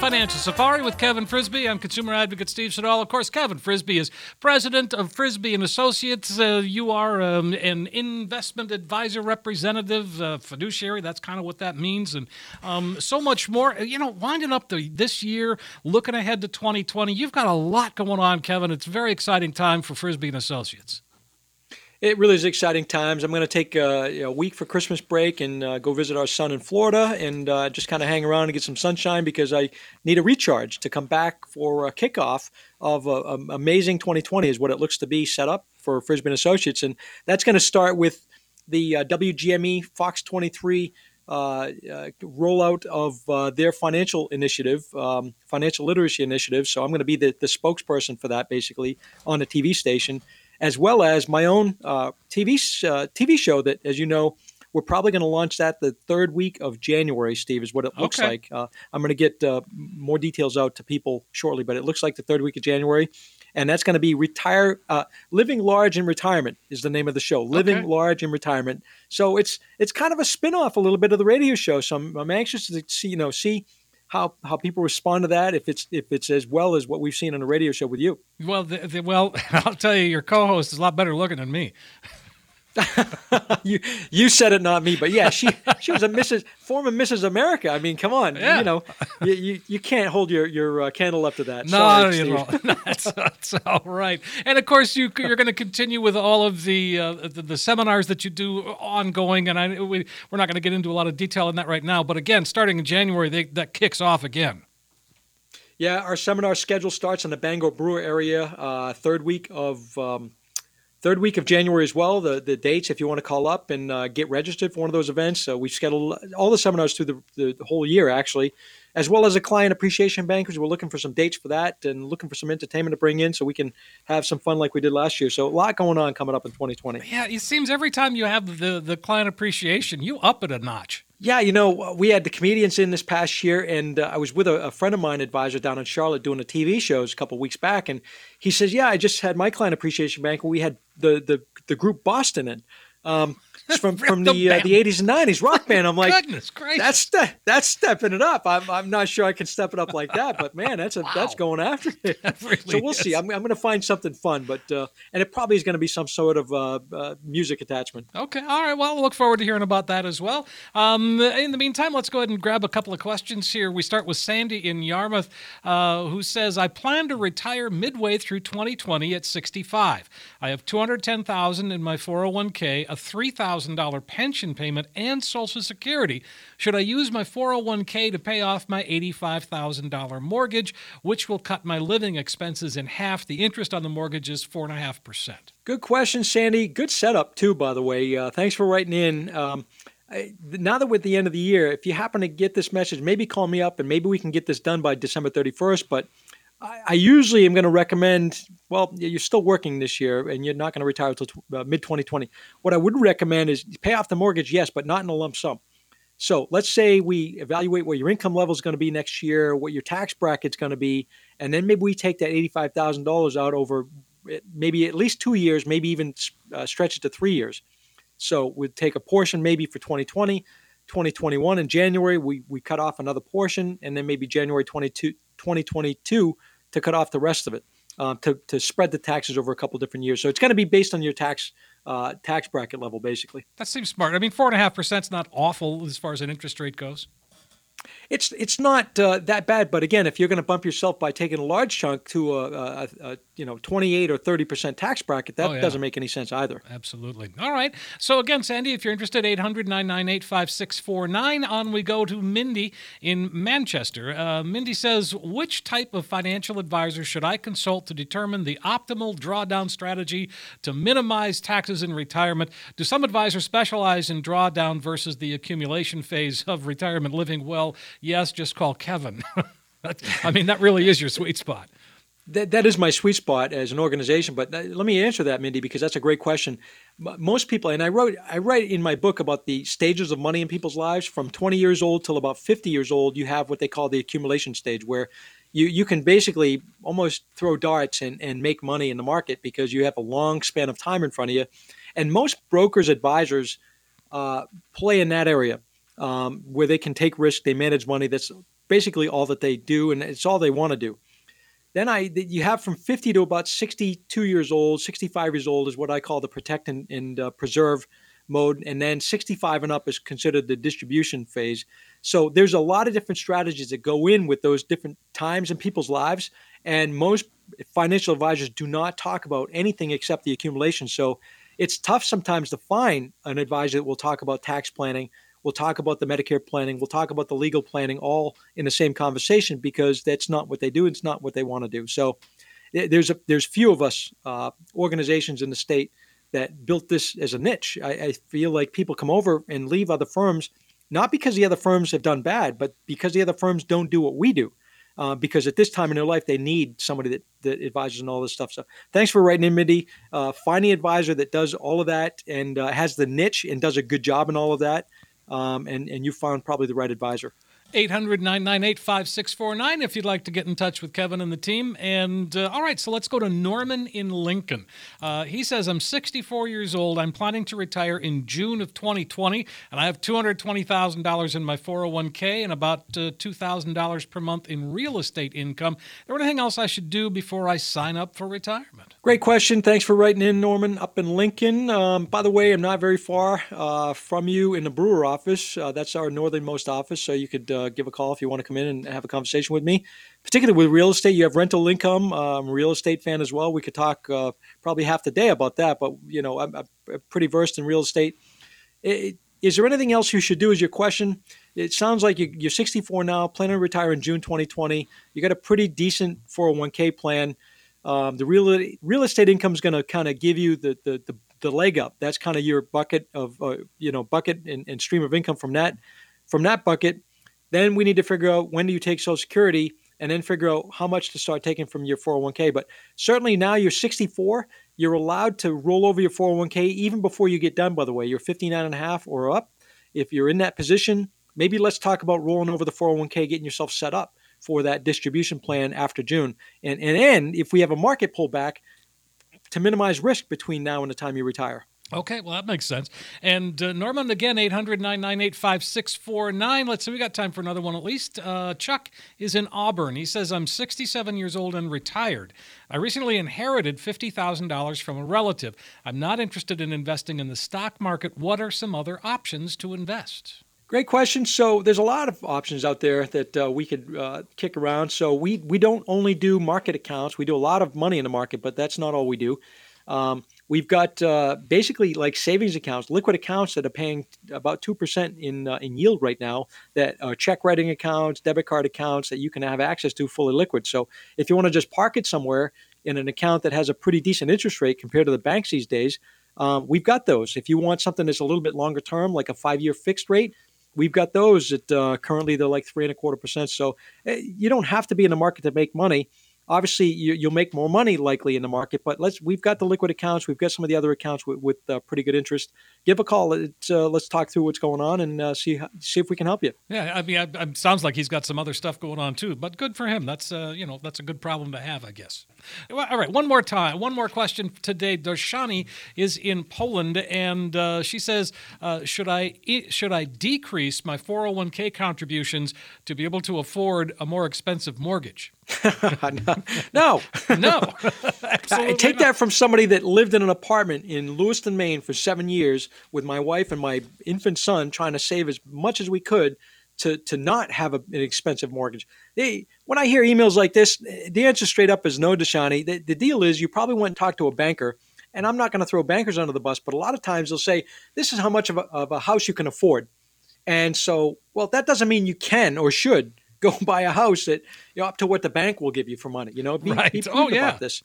Financial Safari with Kevin Frisbie. I'm consumer advocate Steve Siddall. Of course, Kevin Frisbie is president of Frisbie and Associates. Uh, you are um, an investment advisor representative, uh, fiduciary. That's kind of what that means. And um, so much more. You know, winding up the, this year, looking ahead to twenty twenty, you've got a lot going on, Kevin. It's a very exciting time for Frisbie and Associates. It really is exciting times. I'm going to take a, a week for Christmas break and uh, go visit our son in Florida and uh, just kind of hang around and get some sunshine because I need a recharge to come back for a kickoff of an amazing twenty twenty is what it looks to be set up for Frisbie and Associates. And that's going to start with the uh, W G M E Fox twenty-three uh, uh, rollout of uh, their financial initiative, um, financial literacy initiative. So I'm going to be the, the spokesperson for that basically on a T V station, as well as my own uh, T V uh, T V show that, as you know, we're probably going to launch that the third week of January, Steve, is what it looks okay. like. Uh, I'm going to get uh, more details out to people shortly, but it looks like the third week of January. And that's going to be retire, uh, Living Large in Retirement is the name of the show, Living okay. Large in Retirement. So it's it's kind of a spinoff a little bit of the radio show. So I'm, I'm anxious to see, you know, see how how people respond to that, if it's if it's as well as what we've seen on the radio show with you. Well, the, the, well, I'll tell you, your co-host is a lot better looking than me. you you said it, not me, but yeah, she she was a Missus former Missus America. I mean, come on, yeah. you know, you, you you can't hold your your uh, candle up to that. No, Sorry, you know, no, that's, that's all right. And of course, you you're going to continue with all of the, uh, the the seminars that you do ongoing. And I we we're not going to get into a lot of detail in that right now. But again, starting in January, they, that kicks off again. Yeah, our seminar schedule starts in the Bangor Brewer area, uh, third week of. Um, Third week of January as well, the, the dates if you want to call up and uh, get registered for one of those events. So we've scheduled all the seminars through the, the, the whole year, actually, as well as a client appreciation bank, because we're looking for some dates for that and looking for some entertainment to bring in so we can have some fun like we did last year. So a lot going on coming up in twenty twenty. Yeah, it seems every time you have the, the client appreciation, you up it a notch. Yeah, you know, we had the comedians in this past year, and uh, I was with a, a friend of mine, advisor down in Charlotte, doing a T V shows a couple of weeks back, and he says, "Yeah, I just had my client appreciation bank. We had the the, the group Boston in um, from from the the, uh, the eighties and nineties rock band." I'm like, "Goodness gracious, that's ste- that's stepping it up." I'm I'm not sure I can step it up like that, but man, that's a, wow. that's going after it. Really so we'll is. see. I'm I'm going to find something fun, but uh, and it probably is going to be some sort of uh, uh, music attachment. Okay, all right. Well, we'll look forward to hearing about that as well. Um, In the meantime, let's go ahead and grab a couple of questions here. We start with Sandy in Yarmouth, uh, who says, I plan to retire midway through twenty twenty at sixty-five. I have two hundred ten thousand dollars in my four oh one k, a three thousand dollars one thousand dollars pension payment and Social Security? Should I use my four oh one k to pay off my eighty-five thousand dollars mortgage, which will cut my living expenses in half? The interest on the mortgage is four point five percent. Good question, Sandy. Good setup, too, by the way. Uh, thanks for writing in. Um, Now that we're at the end of the year, if you happen to get this message, maybe call me up and maybe we can get this done by December thirty-first. But I, I usually am going to recommend, well, you're still working this year and you're not going to retire until uh, mid twenty twenty. What I would recommend is pay off the mortgage, yes, but not in a lump sum. So let's say we evaluate where your income level is going to be next year, what your tax bracket's going to be, and then maybe we take that eighty-five thousand dollars out over maybe at least two years, maybe even uh, stretch it to three years. So we'd take a portion maybe for twenty twenty, twenty twenty-one in January, we we cut off another portion, and then maybe January twenty-second, twenty twenty-two to cut off the rest of it, um, to, to spread the taxes over a couple different years. So it's going to be based on your tax uh, tax bracket level, basically. That seems smart. I mean, four point five percent is not awful as far as an interest rate goes. It's it's not uh, that bad, but again, if you're going to bump yourself by taking a large chunk to a, a, a you know twenty-eight or thirty percent tax bracket, that oh, yeah. doesn't make any sense either. Absolutely. All right. So again, Sandy, if you're interested, eight hundred, nine nine eight, five six four nine. On we go to Mindy in Manchester. Uh, Mindy says, which type of financial advisor should I consult to determine the optimal drawdown strategy to minimize taxes in retirement? Do some advisors specialize in drawdown versus the accumulation phase of retirement living well? Yes, just call Kevin. I mean, that really is your sweet spot. That That is my sweet spot as an organization. But that, let me answer that, Mindy, because that's a great question. Most people, and I wrote, I write in my book about the stages of money in people's lives. From twenty years old till about fifty years old, you have what they call the accumulation stage, where you, you can basically almost throw darts and, and make money in the market because you have a long span of time in front of you. And most brokers, advisors uh, play in that area. Um, where they can take risk, they manage money. That's basically all that they do, and it's all they want to do. Then I, you have from fifty to about sixty-two years old, sixty-five years old is what I call the protect and, and uh, preserve mode, and then sixty-five and up is considered the distribution phase. So there's a lot of different strategies that go in with those different times in people's lives, and most financial advisors do not talk about anything except the accumulation. So it's tough sometimes to find an advisor that will talk about tax planning. We'll talk about the Medicare planning. We'll talk about the legal planning all in the same conversation because that's not what they do. It's not what they want to do. So there's a, there's few of us uh, organizations in the state that built this as a niche. I, I feel like people come over and leave other firms, not because the other firms have done bad, but because the other firms don't do what we do. Uh, because at this time in their life, they need somebody that, that advises and all this stuff. So thanks for writing in, Mindy. Uh, find the advisor that does all of that and uh, has the niche and does a good job in all of that. Um, and, and you found probably the right advisor. eight hundred, nine nine eight, five six four nine if you'd like to get in touch with Kevin and the team. And uh, all right, so let's go to Norman in Lincoln. Uh, he says, I'm sixty-four years old. I'm planning to retire in June of twenty twenty, and I have two hundred twenty thousand dollars in my four oh one k and about uh, two thousand dollars per month in real estate income. Is there anything else I should do before I sign up for retirement? Great question. Thanks for writing in, Norman, up in Lincoln. Um, by the way, I'm not very far uh, from you in the Brewer office. Uh, that's our northernmost office, so you could... Uh, Uh, give a call if you want to come in and have a conversation with me. Particularly with real estate, you have rental income. I'm a real estate fan as well. We could talk uh, probably half the day about that, but you know, I'm, I'm pretty versed in real estate. It, is there anything else you should do is your question? It sounds like you, you're sixty-four now, planning to retire in June twenty twenty. You got a pretty decent four oh one k plan. Um, the real real estate income is going to kind of give you the, the the the leg up. That's kind of your bucket of uh, you know bucket and, and stream of income from that from that bucket. Then we need to figure out when do you take Social Security and then figure out how much to start taking from your four oh one k. But certainly now you're sixty-four, you're allowed to roll over your four oh one k even before you get done, by the way. You're fifty-nine and a half or up. If you're in that position, maybe let's talk about rolling over the four oh one k, getting yourself set up for that distribution plan after June. And, and then if we have a market pullback, to minimize risk between now and the time you retire. Okay, well, that makes sense. And uh, Norman, again, eight hundred, nine nine eight, five six four nine. Let's see, we got time for another one at least. Uh, Chuck is in Auburn. He says, I'm sixty-seven years old and retired. I recently inherited fifty thousand dollars from a relative. I'm not interested in investing in the stock market. What are some other options to invest? Great question. So there's a lot of options out there that uh, we could uh, kick around. So we, we don't only do market accounts. We do a lot of money in the market, but that's not all we do. Um, We've got uh, basically like savings accounts, liquid accounts that are paying about two percent in uh, in yield right now, that are check writing accounts, debit card accounts that you can have access to fully liquid. So if you want to just park it somewhere in an account that has a pretty decent interest rate compared to the banks these days, um, we've got those. If you want something that's a little bit longer term, like a five-year fixed rate, we've got those that uh, currently they're like three and a quarter percent. So you don't have to be in the market to make money. Obviously, you, you'll make more money likely in the market, but let's. We've got the liquid accounts. We've got some of the other accounts with, with uh, pretty good interest. Give a call. It's, uh, let's talk through what's going on and uh, see see if we can help you. Yeah, I mean, I, I, sounds like he's got some other stuff going on too. But good for him. That's uh, you know, that's a good problem to have, I guess. Well, all right, one more time, one more question today. Darshani is in Poland, and uh, she says, uh, "Should I should I decrease my four oh one k contributions to be able to afford a more expensive mortgage?" no, no, no. Absolutely Take not. That from somebody that lived in an apartment in Lewiston, Maine for seven years with my wife and my infant son, trying to save as much as we could to, to not have a, an expensive mortgage. They, when I hear emails like this, the answer straight up is no, Dashani. The, the deal is you probably went and talked to a banker, and I'm not going to throw bankers under the bus, but a lot of times they'll say, this is how much of a, of a house you can afford. And so, well, that doesn't mean you can or should go buy a house that you know, up to what the bank will give you for money. You know, be, right. be oh, yeah. about this.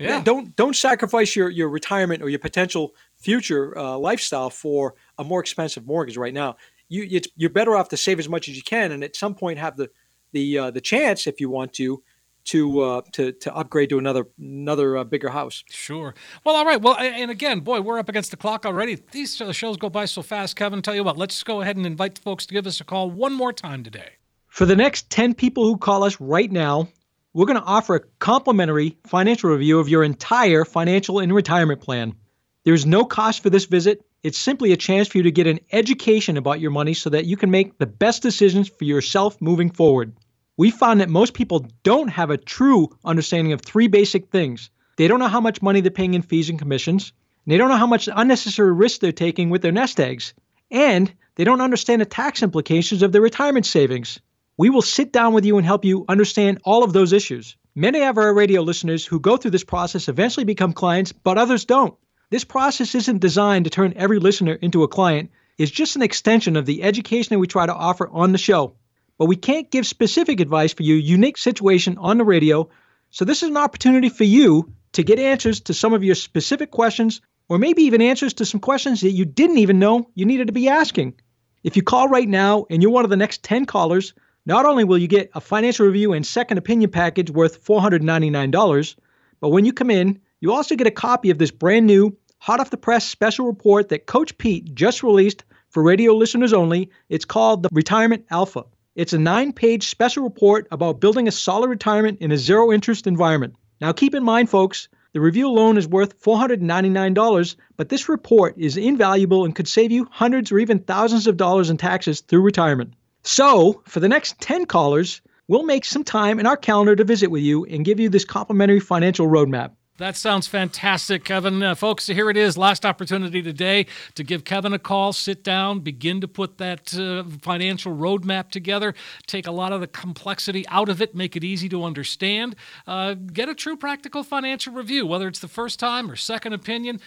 Yeah. yeah, don't don't sacrifice your your retirement or your potential future uh, lifestyle for a more expensive mortgage right now. You it's, you're better off to save as much as you can, and at some point have the the uh, the chance if you want to. to uh, to to upgrade to another another uh, bigger house. Sure. Well, all right. Well, and again, boy, we're up against the clock already. These shows go by so fast, Kevin. Tell you what, let's go ahead and invite the folks to give us a call one more time today. For the next ten people who call us right now, we're going to offer a complimentary financial review of your entire financial and retirement plan. There's no cost for this visit. It's simply a chance for you to get an education about your money so that you can make the best decisions for yourself moving forward. We found that most people don't have a true understanding of three basic things. They don't know how much money they're paying in fees and commissions. And they don't know how much unnecessary risk they're taking with their nest eggs. And they don't understand the tax implications of their retirement savings. We will sit down with you and help you understand all of those issues. Many of our radio listeners who go through this process eventually become clients, but others don't. This process isn't designed to turn every listener into a client. It's just an extension of the education that we try to offer on the show. But we can't give specific advice for your unique situation on the radio, so this is an opportunity for you to get answers to some of your specific questions, or maybe even answers to some questions that you didn't even know you needed to be asking. If you call right now and you're one of the next ten callers, not only will you get a financial review and second opinion package worth four hundred ninety-nine dollars, but when you come in, you also get a copy of this brand new, hot-off-the-press special report that Coach Pete just released for radio listeners only. It's called the Retirement Alpha. It's a nine-page special report about building a solid retirement in a zero-interest environment. Now, keep in mind, folks, the review alone is worth four hundred ninety-nine dollars, but this report is invaluable and could save you hundreds or even thousands of dollars in taxes through retirement. So, for the next ten callers, we'll make some time in our calendar to visit with you and give you this complimentary financial roadmap. That sounds fantastic, Kevin. Uh, folks, here it is, last opportunity today to give Kevin a call, sit down, begin to put that uh, financial roadmap together, take a lot of the complexity out of it, make it easy to understand, uh, get a true practical financial review, whether it's the first time or second opinion.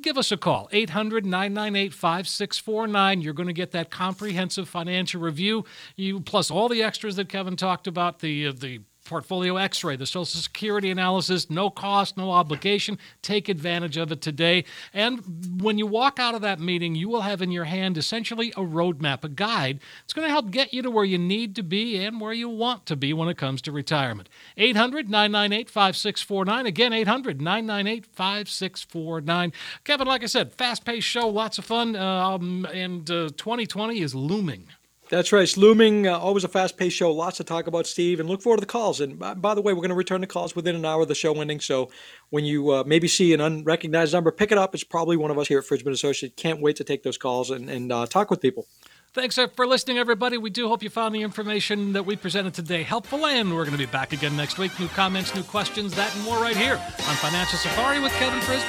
Give us a call, eight hundred, nine nine eight, five six four nine. You're going to get that comprehensive financial review, you plus all the extras that Kevin talked about, the uh, the portfolio x-ray, the Social Security analysis, no cost, no obligation. Take advantage of it today. And when you walk out of that meeting, you will have in your hand essentially a roadmap, a guide. It's going to help get you to where you need to be and where you want to be when it comes to retirement. eight hundred, nine nine eight, five six four nine. Again, eight hundred, nine nine eight, five six four nine. Kevin, like I said, fast-paced show, lots of fun, um, and uh, twenty twenty is looming. That's right. It's looming. Uh, always a fast-paced show. Lots to talk about, Steve. And look forward to the calls. And by, by the way, we're going to return the calls within an hour of the show ending. So when you uh, maybe see an unrecognized number, pick it up. It's probably one of us here at Frisbie and Associates. Can't wait to take those calls and, and uh, talk with people. Thanks for listening, everybody. We do hope you found the information that we presented today helpful. And we're going to be back again next week. New comments, new questions, that and more right here on Financial Safari with Kevin Frisbie.